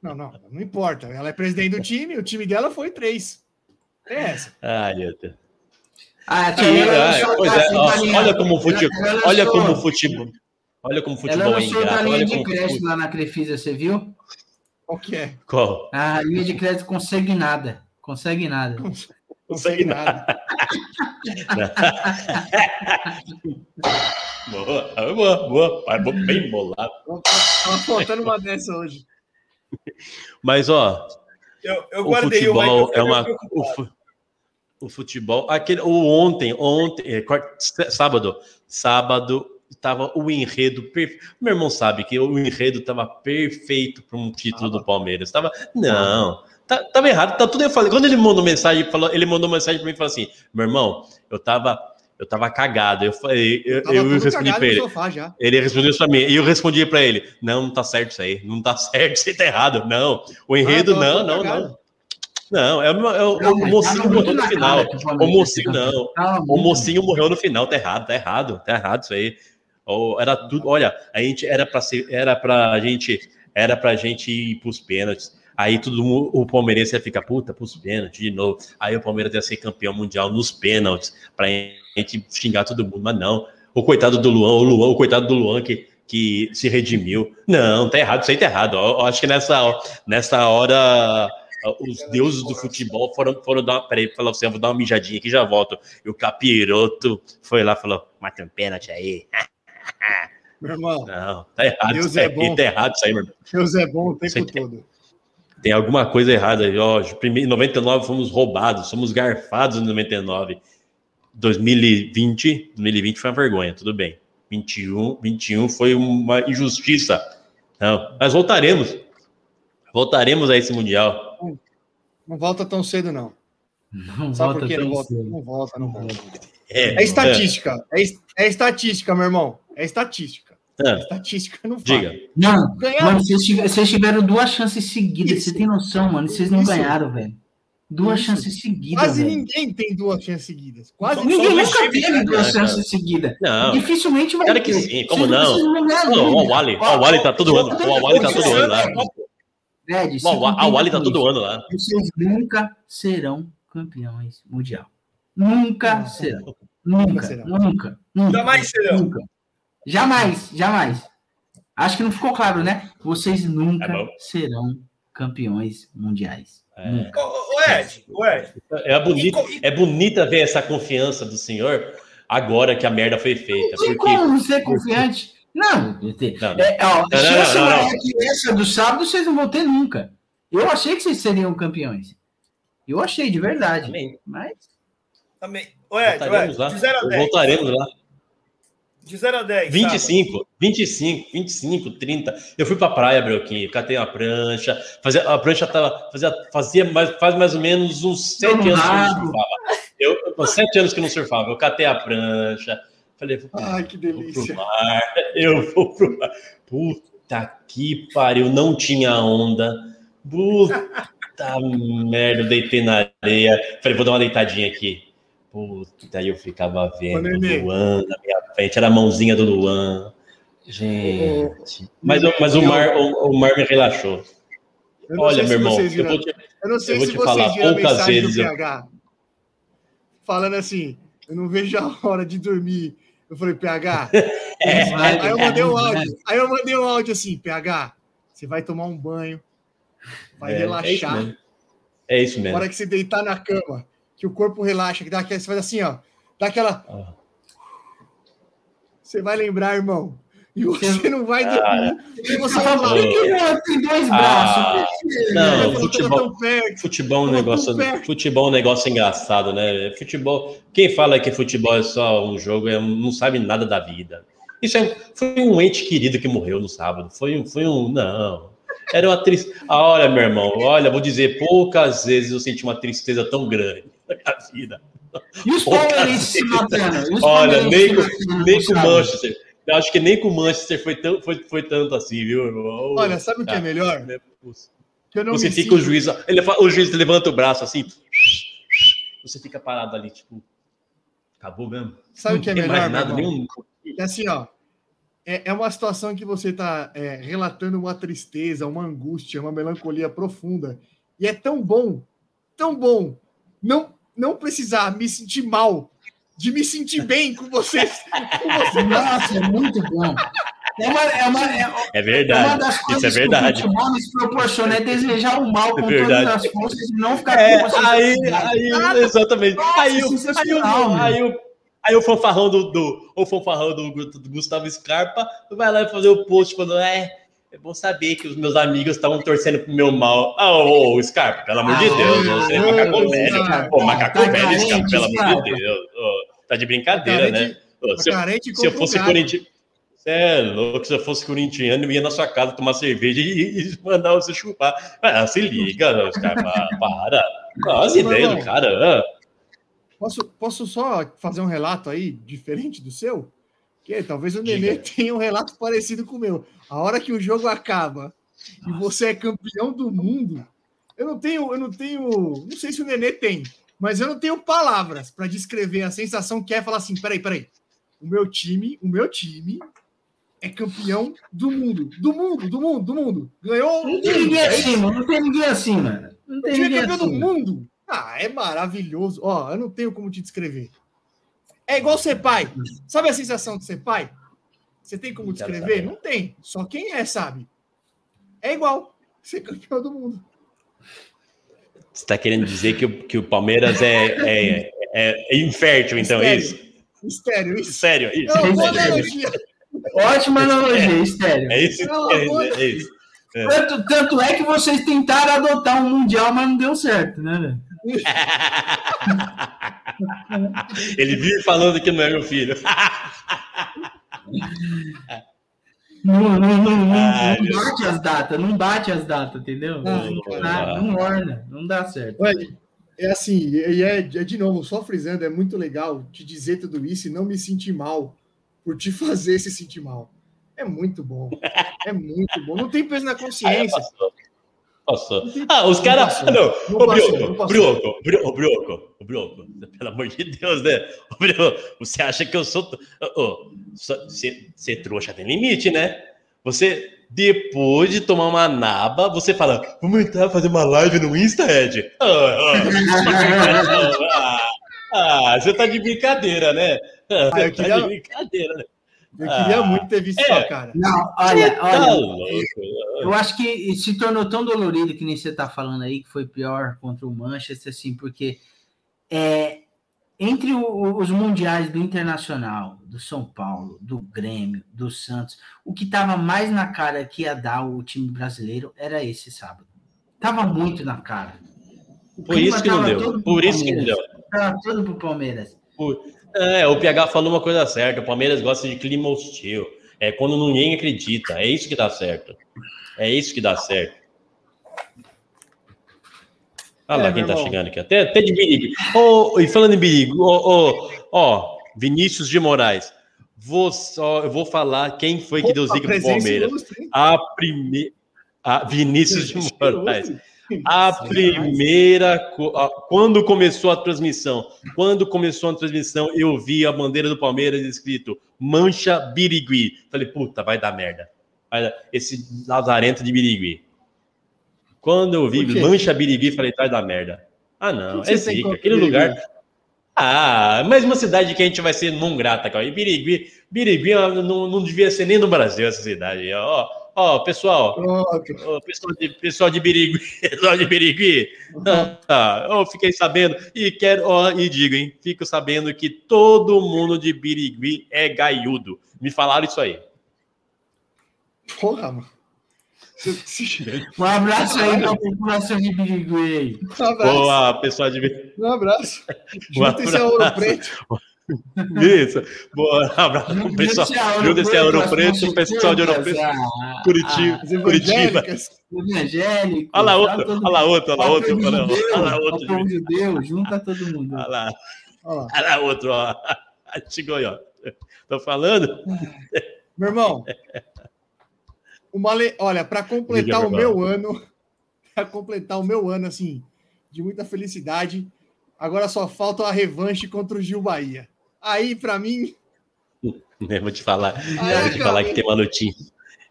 Não, não, não importa. Ela é presidente do time, o time dela foi três. É essa. Ai, meu Deus. Ah, tia Leila, é, pois é, ó, olha como o futebol, olha como o futebol, olha como o futebol é ingrato. Ela lançou a linha de crédito lá na Crefisa, você viu? Qual que é? Qual? A linha de crédito consignada, consignada. Consignada. Boa, boa, boa, bem bolado. Tava faltando uma dessa hoje. Mas, ó, eu, eu o guardei futebol o é uma... O futebol... Aquele, o ontem, ontem... É, sábado. Sábado estava o enredo... Perfe... Meu irmão sabe que o enredo estava perfeito para um título ah, do Palmeiras. Tava, não... Tá, tava errado, tá tudo eu falei. Quando ele mandou mensagem, falou, ele mandou mensagem pra mim e falou assim: meu irmão, eu tava, eu tava cagado. Eu falei, eu, eu, eu respondi pra ele. Ele respondeu isso pra mim. E eu respondi pra ele: não, não tá certo isso aí. Não tá certo, isso aí tá errado. Não. O enredo, ah, tô, não, tô não, cagado. não. Não, é, é, é, é não, o mocinho morreu no final. O mocinho, não. O mocinho morreu no final, tá errado, tá errado, tá errado isso aí. Oh, era tudo. Olha, a gente era pra ser, era pra gente, era pra gente ir pros pênaltis. Aí todo mundo, o palmeirense ia ficar, puta, pros pênaltis de novo. Aí o Palmeiras ia ser campeão mundial nos pênaltis, pra gente xingar todo mundo, mas não. O coitado do Luan, o Luan, o coitado do Luan que, que se redimiu. Não, tá errado, isso aí tá errado. Eu, eu acho que nessa, nessa hora os deuses do futebol foram, foram dar uma... Peraí, falou assim, eu vou dar uma mijadinha aqui e já volto. E o capiroto foi lá e falou, mata um pênalti aí. Meu irmão, não, tá errado, Deus isso aí, é bom. Tá errado isso aí, meu irmão. Deus é bom o tempo todo. Tem alguma coisa errada aí, ó. Em noventa e nove fomos roubados, somos garfados em noventa e nove. dois mil e vinte, dois mil e vinte foi uma vergonha, tudo bem. vinte e um, vinte e um foi uma injustiça. Não, mas voltaremos. Voltaremos a esse Mundial. Não, não volta tão cedo, não. Não Sabe volta por quê? Não volta, não volta, não volta. É, é estatística. É, é estatística, meu irmão. É estatística. Ah, estatística não diga. Fala. Não, mano, vocês, vocês tiveram duas chances seguidas. Você tem noção, mano? Vocês não isso. ganharam, velho. Duas isso. chances seguidas. Quase véio. ninguém tem duas chances seguidas. Quase ninguém nunca teve duas chances seguidas. Não. Dificilmente vai ter. Claro que sim, como vocês não? não, não o Wally, o Wally tá todo ano. O Wally tá todo ano lá. O Wally tá todo ano lá. Vocês nunca serão campeões mundial. Nunca serão. Nunca, nunca. Nunca mais serão. Jamais, jamais. Acho que não ficou claro, né? Vocês nunca é serão campeões mundiais. É. Nunca. O, o Ed, o Ed. É bonita, é bonita ver essa confiança do senhor agora que a merda foi feita. Não tem porque... como ser confiante. Não, é, ó, a chance não, não, não, não. que essa do sábado vocês não vão ter nunca. Eu achei que vocês seriam campeões. Eu achei, de verdade. Também. Mas... Também. O Ed, voltaremos, o Ed, lá. De voltaremos lá. De zero a dez. vinte e cinco, vinte e cinco, vinte e cinco, trinta. Eu fui pra praia, Breuquinho. Catei uma prancha. Fazia, a prancha tava, fazia, fazia mais, faz mais ou menos uns sete anos que eu não surfava. Eu, eu, sete anos que eu não surfava. Eu catei a prancha. Falei, vou, Ai, que delícia. vou pro mar. Eu vou pro mar. Puta que pariu. Não tinha onda. Puta merda. Eu deitei na areia. Falei, vou dar uma deitadinha aqui. Puta, aí eu ficava vendo o Luan na minha frente, era a mãozinha do Luan. Gente. Mas, mas o, mar, o, o mar me relaxou. Olha, meu irmão, eu vou te, eu não sei eu vou se te vocês falar poucas vezes. Do P H, falando assim, eu não vejo a hora de dormir. Eu falei, P H. é, aí eu mandei um áudio. Aí eu mandei um áudio assim, P H, você vai tomar um banho, vai é, relaxar. É isso mesmo. Na hora que você deitar na cama. Que o corpo relaxa, que dá aquela, você faz assim, ó. Dá aquela. Ah. Você vai lembrar, irmão. E você não vai dormir. Ah, você vai falar, por que tem dois braços? Não, futebol, futebol, é um negócio, futebol é um negócio engraçado, né? Futebol. Quem fala que futebol é só um jogo é, não sabe nada da vida. Isso é, foi um ente querido que morreu no sábado. Foi, foi um. Não. Era uma tristeza. Olha, meu irmão, olha, vou dizer, poucas vezes eu senti uma tristeza tão grande na minha vida. E os palmeirenses se matando? Olha, nem com, nem com o Manchester. Eu acho que nem com o Manchester foi, tão, foi, foi tanto assim, viu, irmão? Olha, sabe o que é melhor? É, que eu não você fica sinto. o juiz, ele, o juiz levanta o braço assim, você fica parado ali, tipo, acabou mesmo. Sabe o que é melhor, mais nada, nenhum... É assim, ó. É uma situação que você está é, relatando uma tristeza, uma angústia, uma melancolia profunda. E é tão bom, tão bom, não, não precisar me sentir mal, de me sentir bem com vocês. Com vocês. Nossa, é muito bom. É, uma, é, uma, é, é verdade. É uma das coisas Isso é verdade. que o futebol nos proporciona é desejar o mal com é todas as forças e não ficar é, com vocês. Aí, aí, ah, exatamente. Nossa, aí, aí, aí, aí, Aí o fanfarrão do, do, o fanfarrão do, do Gustavo Scarpa vai lá e fazer o post falando, é, É bom saber que os meus amigos estavam torcendo pro meu mal. Ah, ô, ô, Scarpa, pelo amor ah, de Deus. Não, você é macaco velho. Pô, macaco velho, Scarpa, pelo amor de Deus. Tá de brincadeira, né? Se eu, se eu fosse corintiano, é louco, se eu fosse corintiano, eu ia na sua casa tomar cerveja e, e mandar você chupar. Ah, se liga, Scarpa, para. Ah, as ideias do cara. Ah. Posso, posso só fazer um relato aí diferente do seu? Que talvez o Nenê tenha um relato parecido com o meu. A hora que o jogo acaba e você é campeão do mundo, eu não tenho, eu não tenho, não sei se o Nenê tem, mas eu não tenho palavras para descrever a sensação que é falar assim, peraí, peraí, o meu time, o meu time é campeão do mundo, do mundo, do mundo, do mundo. Ganhou. Não tem ninguém assim, mano. Não tem ninguém assim, mano. Não tem ninguém assim. O time é campeão do mundo. Ah, é maravilhoso. Ó, eu não tenho como te descrever. É igual ser pai. Sabe a sensação de ser pai? Você tem como descrever? Não tem. Só quem é, sabe. É igual ser campeão do mundo. Você tá querendo dizer que o, que o Palmeiras é, é, é, é infértil, então, é isso? Mistério, isso. Sério, isso. Não, boa analogia. Ótima analogia, estéreo. É isso, não, é, é, é isso. É. Tanto, tanto é que vocês tentaram adotar um mundial, mas não deu certo, né? Ele vive falando que não é meu filho. Não, não, não, não, Ai, não bate as datas, não bate as datas, entendeu? Não, não, não orna, não dá certo. Olha, é assim, e é, é de novo, só frisando, é muito legal te dizer tudo isso e não me sentir mal. Por te fazer se sentir mal. É muito bom. É muito bom. Não tem peso na consciência. Ah, passou. passou. Ah, os caras... Não, não, não, o Brioco, Brioco, Brioco, Brioco, pelo amor de Deus, né? Brioco, você acha que eu sou... Oh, você, você trouxa tem limite, né? Você, depois de tomar uma naba, você fala, vamos entrar fazer uma live no Insta, Ed? Oh, oh. ah, ah, você tá de brincadeira, né? Ah, eu queria, tá brincadeira, né? Eu queria ah, muito ter visto é. sua cara. Não, olha, olha, eu acho que se tornou tão dolorido que nem você tá falando aí, que foi pior contra o Manchester, assim, porque é, entre o, os mundiais do Internacional, do São Paulo, do Grêmio, do Santos, o que tava mais na cara que ia dar o time brasileiro era esse sábado. Tava muito na cara. Por isso que não deu. Por isso que não deu. Tava todo pro Palmeiras. Por... É, o P H falou uma coisa certa, o Palmeiras gosta de clima hostil, é quando ninguém acredita, é isso que dá certo, é isso que dá certo. Olha é, lá quem tá irmão. chegando aqui, até, até de Birigui. Oh, e falando em Birigui, ó, oh, oh, oh, Vinícius de Moraes, vou só, eu vou falar quem foi que Opa, deu zica pro Palmeiras. A primeira, a Vinícius de Moraes. A primeira, quando começou a transmissão, quando começou a transmissão, eu vi a bandeira do Palmeiras escrito Mancha Birigui. Falei, puta, vai dar merda. Esse lazarento de Birigui. Quando eu vi Mancha Birigui, falei, vai dar merda. Ah, não, é zica. Aquele lugar... Ah, mais uma cidade que a gente vai ser não grata, cara. E Birigui, Birigui não, não devia ser nem no Brasil essa cidade, ó. Ó, oh, pessoal, oh, pessoal, de, pessoal de Birigui, pessoal de Birigui, uhum. ah, eu fiquei sabendo e quero, oh, e digo, hein, fico sabendo que todo mundo de Birigui é gaiudo. Me falaram isso aí. Porra, mano. Um abraço aí para a população de Birigui. Um abraço. Olá, pessoal de Birigui. Um abraço. Juntem-se a Ouro Preto. Isso, boa, um abraço pro pessoal. Ajuda-se a Ouro Preto, o pessoal de Ouro Preto, Curitiba, Curitiba. Olha lá outro, olha lá outro, olha lá outro, olha lá outro. Pelo amor de Deus, junta todo mundo. Olha lá, olha lá outro, ó. Chegou aí, ó. Tô falando, meu irmão. Uma le... Olha, para completar o meu ano, para completar o meu ano, assim, de muita felicidade, agora só falta a revanche contra o Gil Bahia. Aí, pra mim... Eu vou te falar. Ah, eu vou te falar que tem uma lutinha.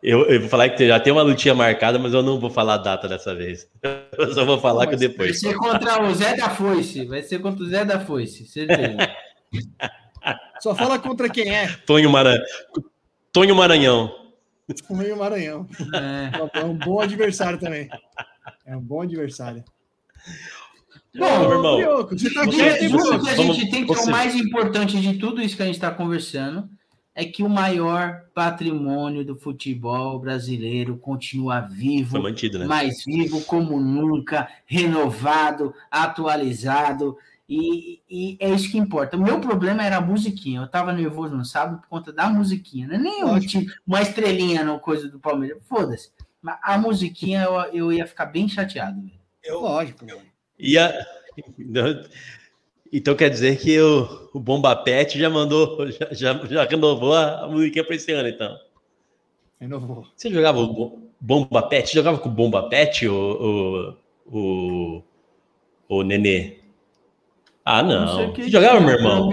Eu, eu vou falar que já tem uma lutinha marcada, mas eu não vou falar a data dessa vez. Eu só vou falar mas que depois. Vai ser contra o Zé da Foice. Vai ser contra o Zé da Foice. Certeza. Só fala contra quem é. Tonho, Maran... Tonho Maranhão. Tonho Maranhão. É. É um bom adversário também. É um bom adversário. Bom, meu irmão, você tá aqui, você, você, a gente você, tem que você. O mais importante de tudo isso que a gente está conversando é que o maior patrimônio do futebol brasileiro continua vivo, mantido, né? Mais vivo como nunca, renovado, atualizado, e, e é isso que importa. O meu problema era a musiquinha, eu tava nervoso no sábado por conta da musiquinha, não é nem um tipo, uma estrelinha no coisa do Palmeiras, foda-se, mas a musiquinha eu, eu ia ficar bem chateado. Eu, Lógico. Eu, e a... Então quer dizer que o, o Bomba Pet já mandou, já, já, já renovou a, a musiquinha para esse ano, então. Renovou. Você jogava o Bomba Pet? Você jogava com o Bomba Pet, o, o, o, o Nenê? Ah, não. não Você jogava, meu irmão?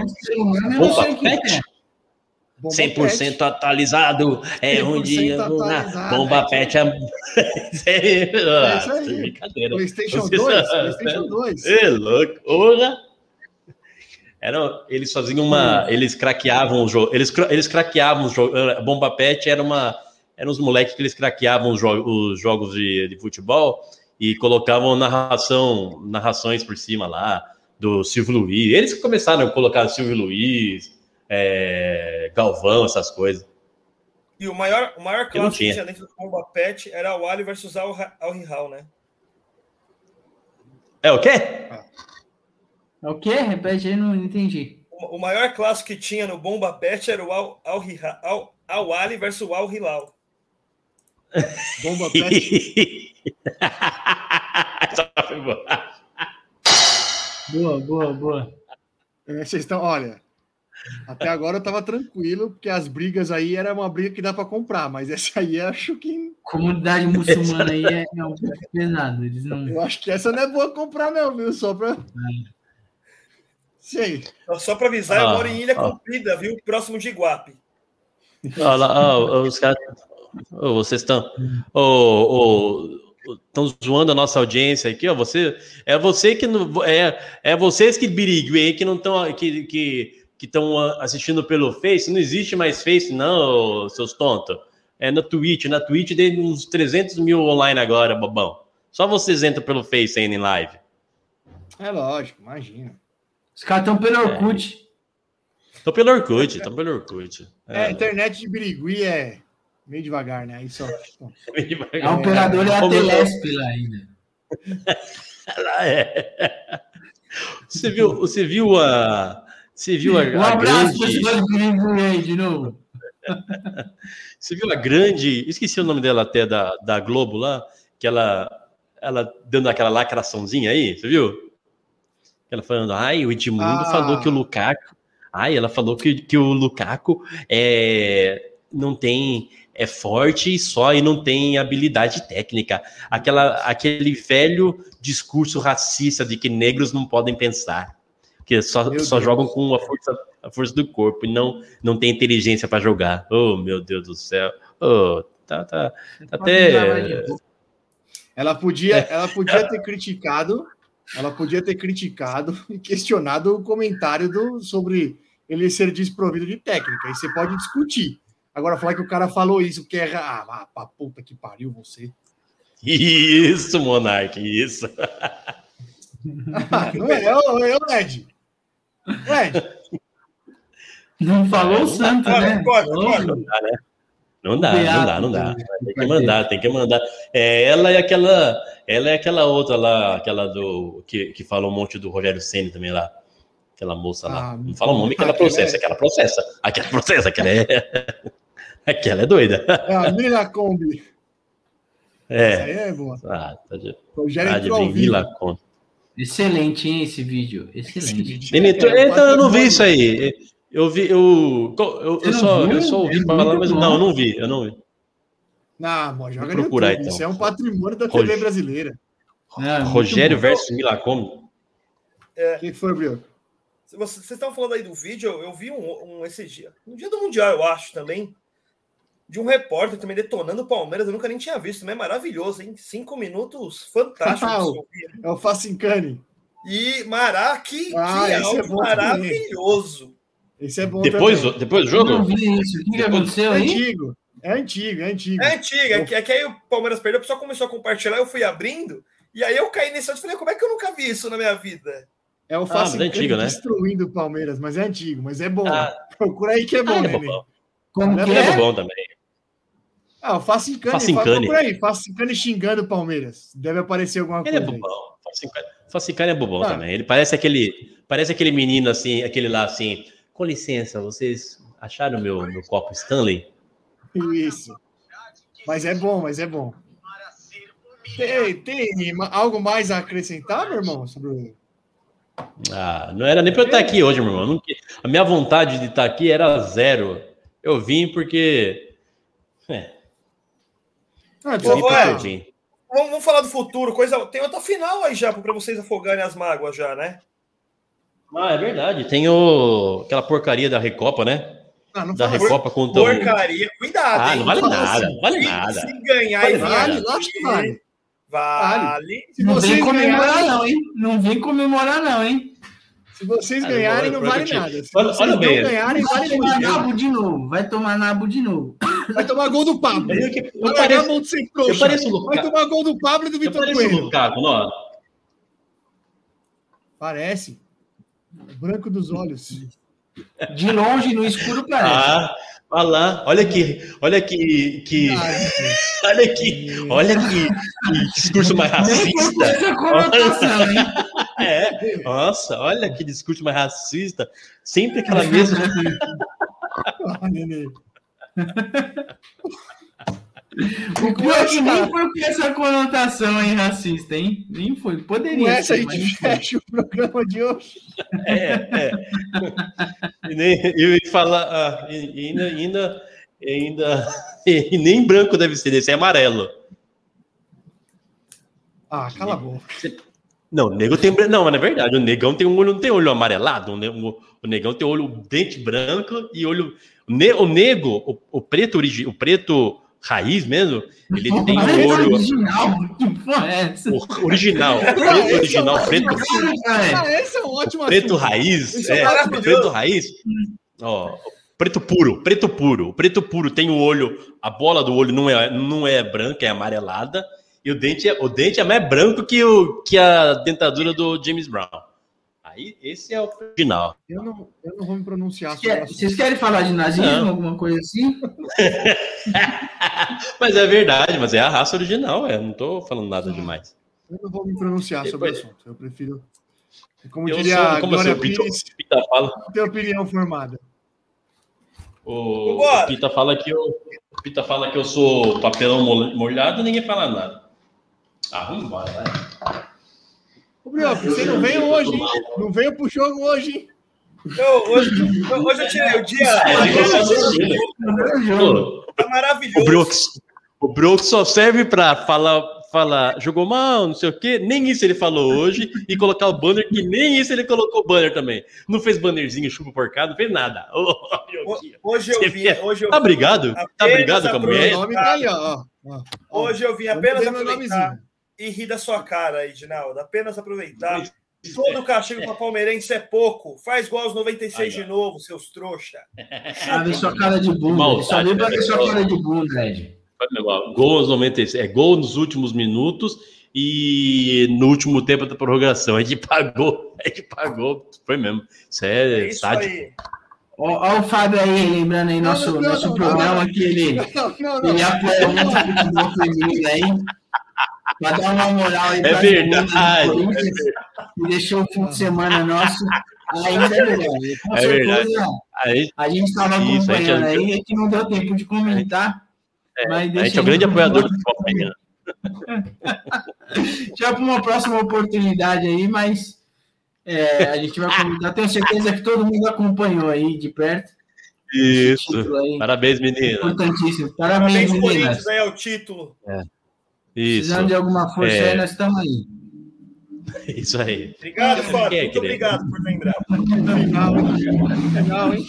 Bomba Pet? cem por cento atualizado, é um dia na Bomba Pet. É isso aí. É isso aí. Brincadeira. PlayStation dois PlayStation dois É louco. Ora. Era, eles faziam uma... Eles craqueavam o jogo. Eles, eles craqueavam o jogo. Bomba Pet era uma... Eram uns moleques que eles craqueavam os, jo- os jogos de, de futebol e colocavam narração, narrações por cima lá do Silvio Luiz. Eles começaram a colocar Silvio Luiz, é, Galvão, essas coisas. E o maior, o maior clássico do Bomba Pet era o Ali versus Al Hilal, né? É o quê? Ah. É o quê? Repete aí, não entendi. O maior clássico que tinha no Bomba Pet era o Al, Al, Al, Al Ali versus o Al Hilal. Bomba Pet. Boa, boa, boa. É, vocês estão, olha, até agora eu tava tranquilo, porque as brigas aí era uma briga que dá para comprar, mas essa aí acho que... Comunidade muçulmana aí é, é um pouco pesado. Eles não... Eu acho que essa não é boa comprar não, viu? Só para... É. Sei. Só para avisar, ah, eu moro em Ilha ah, Comprida, viu? Próximo de Iguape. Olha lá, oh, os caras. Oh, vocês estão. Oh, oh, estão zoando a nossa audiência aqui, ó. Oh, você, é você que não. É, é vocês que Birigui, que não estão. Que, que, que estão assistindo pelo Face. Não existe mais Face, não, seus tontos. É na Twitch. Na Twitch tem uns trezentos mil online agora, bobão. Só vocês entram pelo Face ainda em live. É lógico, imagina. Os caras estão pelo Orkut. Estão é. pelo Orkut, estão pelo Orkut. É, é, a internet de Birigui é meio devagar, né? Aí só. A operadora é a Telesp lá ainda. Ela é. Você viu, você viu a. Você viu a, a um abraço grande... para o Birigui aí de novo. Você viu a grande. Esqueci o nome dela até, da, da Globo lá, que ela, ela dando aquela lacraçãozinha aí, você viu? Ela falando, ai, o Edmundo ah. falou que o Lukaku, ai, ela falou que, que o Lukaku é, não tem, é forte só e não tem habilidade técnica. Aquela, aquele velho discurso racista de que negros não podem pensar, que só, só jogam com a força, a força do corpo e não, não tem inteligência para jogar. Oh, meu Deus do céu. Oh, tá, tá, tá até... Ela podia, ela podia ter criticado Ela podia ter criticado e questionado o comentário do, sobre ele ser desprovido de técnica. Aí você pode discutir. Agora, falar que o cara falou isso, porque é... Ah, pra puta que pariu você. Isso, Monark, isso. Ah, não é eu, eu, Ed. Ed. Não falou o Santos, né? Não dá, não dá, não dá. Tem que mandar, tem que mandar. É, ela é aquela... Ela é aquela outra lá, aquela do... Que, que fala um monte do Rogério Ceni também lá. Aquela moça lá. Ah, não fala o nome que ela processa, é... aquela processa. Aquela processa, aquela é... Aquela é doida. É a Mila Kombi. É. Essa aí é boa. Ah, tá de... Rogério entrou Mila Kombi. Excelente, hein, esse vídeo. Excelente. Esse vídeo. Ele entrou... é, então, eu não vi isso aí. Eu vi... Eu, eu, eu, só, eu só ouvi é falar, mas... Bom. Não, eu não vi, eu não vi. Ah, bom, joga no procurar, YouTube. Então. Isso é um patrimônio da Rog... T V brasileira. É, Rogério versus Milacom. É... O que foi, Brio? Vocês estavam falando aí do vídeo, eu vi um, um esse dia. Um dia do Mundial, eu acho, também. De um repórter também detonando o Palmeiras. Eu nunca nem tinha visto, mas é maravilhoso, hein? Cinco minutos fantásticos. É o Facincani. E Mará, que, ah, que é bom, maravilhoso. Esse é bom depois, depois do jogo? Eu não vi isso. O que aconteceu aí? Antigo. É antigo, é antigo. É antiga, eu... é que aí o Palmeiras perdeu, o pessoal começou a compartilhar, eu fui abrindo, e aí eu caí nesse outro e falei, como é que eu nunca vi isso na minha vida? É o Facincani ah, é antigo, né? Destruindo o Palmeiras, mas é antigo, mas é bom. Ah. Procura aí que é bom, ah, é né? Bom. Como que é? Bom também. Ah, o Facincani, Facincani. Por aí, Facincani xingando o Palmeiras. Deve aparecer alguma ele coisa. Ele é bobão. Facincani, Facincani é bobão ah. também. Ele parece aquele, parece aquele menino assim, aquele lá assim. Com licença, vocês acharam meu, meu copo Stanley? Isso. Mas é bom, mas é bom. Tem, tem algo mais a acrescentar, meu irmão? Sobre o... Ah, não era nem para eu estar aqui hoje, meu irmão. Não, a minha vontade de estar aqui era zero. Eu vim porque... É. Ah, eu vim porque eu vamos, vamos falar do futuro. Coisa... Tem outra final aí já, para vocês afogarem as mágoas já, né? Ah, é verdade. Tem o... aquela porcaria da Recopa, né? Ah, não da Recopa por... contra o... Porcaria. Cuidado, ah, hein? Não vale não nada. Assim, não vale se nada. Se ganhar, vale. Vale. Vale. Vale. Se não vem comemorar, ganharem... não, hein? Não vem comemorar, não, hein? Se vocês cara, ganharem, não vale nada. Se olha, vocês olha não bem. ganharem, vai vale tomar nabo de novo. Vai tomar nabo de novo. Vai tomar gol do Pablo. Eu, eu, eu vai pareço, gol sem eu pareço o vai tomar gol do Pablo e do Vitor Coelho. Parece. Branco dos olhos. De longe, no escuro, parece. Ah, olha lá. Olha aqui. Olha aqui. Que... Olha aqui. Olha aqui. Que discurso mais racista. É. Nossa, olha que discurso mais racista. Sempre aquela mesma. O pior é que nem foi com essa conotação, hein, racista, hein? Nem foi. Poderia. Com essa ser, a gente fecha o programa de hoje. É, é. E nem, eu ia falar, ah, e, ainda, ainda, ainda, e nem branco deve ser, esse é amarelo. Ah, cala a boca. Não, o nego tem branco. Não, mas na verdade, o negão tem um olho, não tem olho amarelado. O negão tem olho, dente branco e olho. O nego, o, o preto origi, o preto. Raiz mesmo, ele oh, tem o olho... Original, o, original, o preto original, é preto... Ah, esse é um ótimo preto assunto. Raiz, é, é preto raiz, ó, preto puro, preto puro, o preto puro tem o olho, a bola do olho não é, não é branca, é amarelada, e o dente é, o dente é mais branco que, o, que a dentadura do James Brown. Aí, esse é o original. Eu não, eu não vou me pronunciar. Vocês, quer, vocês querem falar de nazismo, alguma coisa assim? Mas é verdade, mas é a raça original, eu não estou falando nada demais. Eu não vou me pronunciar sobre o assunto, eu prefiro... Como eu diria sou, a como Glória assim, Pires, o Pita fala... Não tenho opinião formada. O, o, Pita fala que eu, o Pita fala que eu sou papelão molhado e ninguém fala nada. Ah, vamos embora, vai. Ô, Brioco, você não veio hoje, hein? Não veio pro jogo hoje, hein? Eu, hoje, eu, hoje eu tirei o dia. É, tá maravilhoso. O Brioco só serve pra falar, falar, jogou mal, não sei o quê. Nem isso ele falou hoje. E colocar o banner, que nem isso ele colocou o banner também. Não fez bannerzinho, chupa porcado, não fez nada. Oh, o, hoje eu vim. Hoje eu tá obrigado? Tá obrigado com a mulher? Hoje eu vim apenas aproveitar. E rir da sua cara, Edinaldo. Apenas aproveitar. Todo o castigo para palmeirense é pouco. Faz igual aos noventa e seis de novo, seus trouxa. Sabe sua cara de bunda. Só lembra da sua cara de bunda, Ed. Gol aos noventa e seis. É gol nos últimos minutos e no último tempo da prorrogação. A gente pagou. A gente pagou. Foi mesmo. Isso é, é isso aí. Olha o Fábio aí, lembrando aí nosso, não, não, nosso não, programa não, não. que ele, não, não, não. ele apoia muito o futebol feminino aí. Vai dar uma moral aí. É verdade. E deixou o fim de semana nosso ainda é melhor. Com é certeza, verdade. A gente estava acompanhando aí, é que não deu tempo de comentar. É, mas deixa a gente é o grande apoiador do futebol feminino. Já para uma próxima oportunidade aí, mas é, a gente vai comentar. Tenho certeza que todo mundo acompanhou aí de perto. Isso. Aí. Parabéns, menina. Importantíssimo. Parabéns, meninas. Corinthians é o título. É. Isso. Precisando de alguma força, é... aí, nós estamos aí. Isso aí. Obrigado, Fábio. Muito obrigado por lembrar. Final, hein?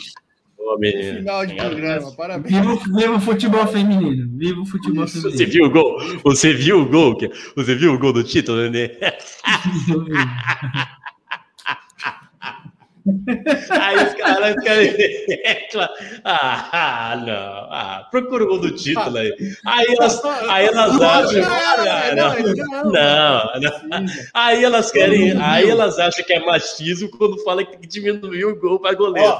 Boa, menino. Final de obrigado, programa. Parabéns. Viva o futebol feminino. Viva o futebol Isso. feminino. Você viu o gol? Você viu o gol? Você viu o gol do título, né? Aí os caras querem. Ah, não. Ah, procura o gol do título aí. Aí elas, aí elas acham. Não, não. Aí elas querem. Aí elas acham que é machismo quando fala que tem que diminuir o gol para goleiro.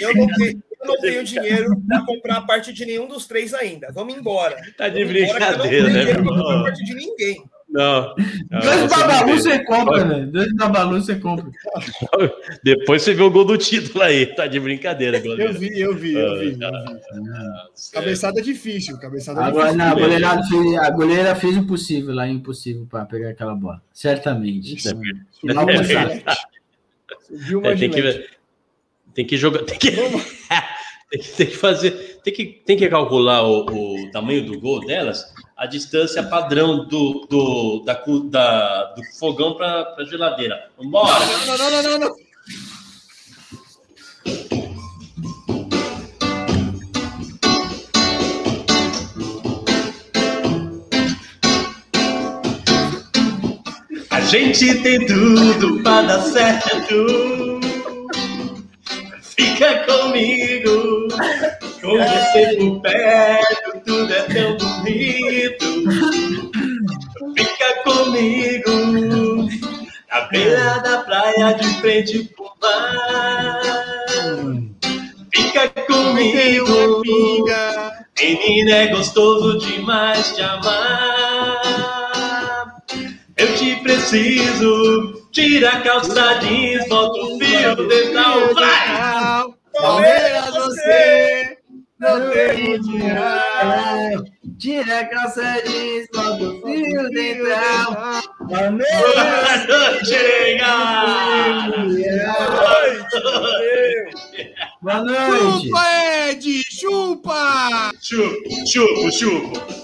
Eu não tenho, eu não tenho dinheiro para comprar a parte de nenhum dos três ainda. Vamos embora. Tá de brincadeira, né? Eu não tenho dinheiro para comprar a parte de ninguém. Não, não, dois babalus você compra, né? Dois babalus você compra. Depois você vê o gol do título aí. Tá de brincadeira, galera. Eu vi, eu vi, eu vi. Ah, eu vi. Ah, cabeçada é difícil. Cabeçada agora, difícil. Não, a, goleira fez, a goleira fez o possível lá, impossível para pegar aquela bola. Certamente. Isso, é, é, tem, que, tem que jogar. Tem que, tem que fazer. Tem que, tem que calcular o, o tamanho do gol delas. A distância padrão do, do, da, da, do fogão para a geladeira. Vambora! Não, não, não, não, não! A gente tem tudo para dar certo. Fica comigo. Com você por perto, tudo é tão bonito. Fica comigo. Na beira da praia, de frente pro mar. Fica comigo, amiga. Menina, é gostoso demais te amar. Eu te preciso. Tira a calça jeans, bota o fio dental, vai! Palmeiras, você! Não tem dinheiro. Tira a calça jeans, bota o fio dental. Palmeiras não chega. Boa noite. Chupa, Ed, chupa. Chupa, chupa, chupa.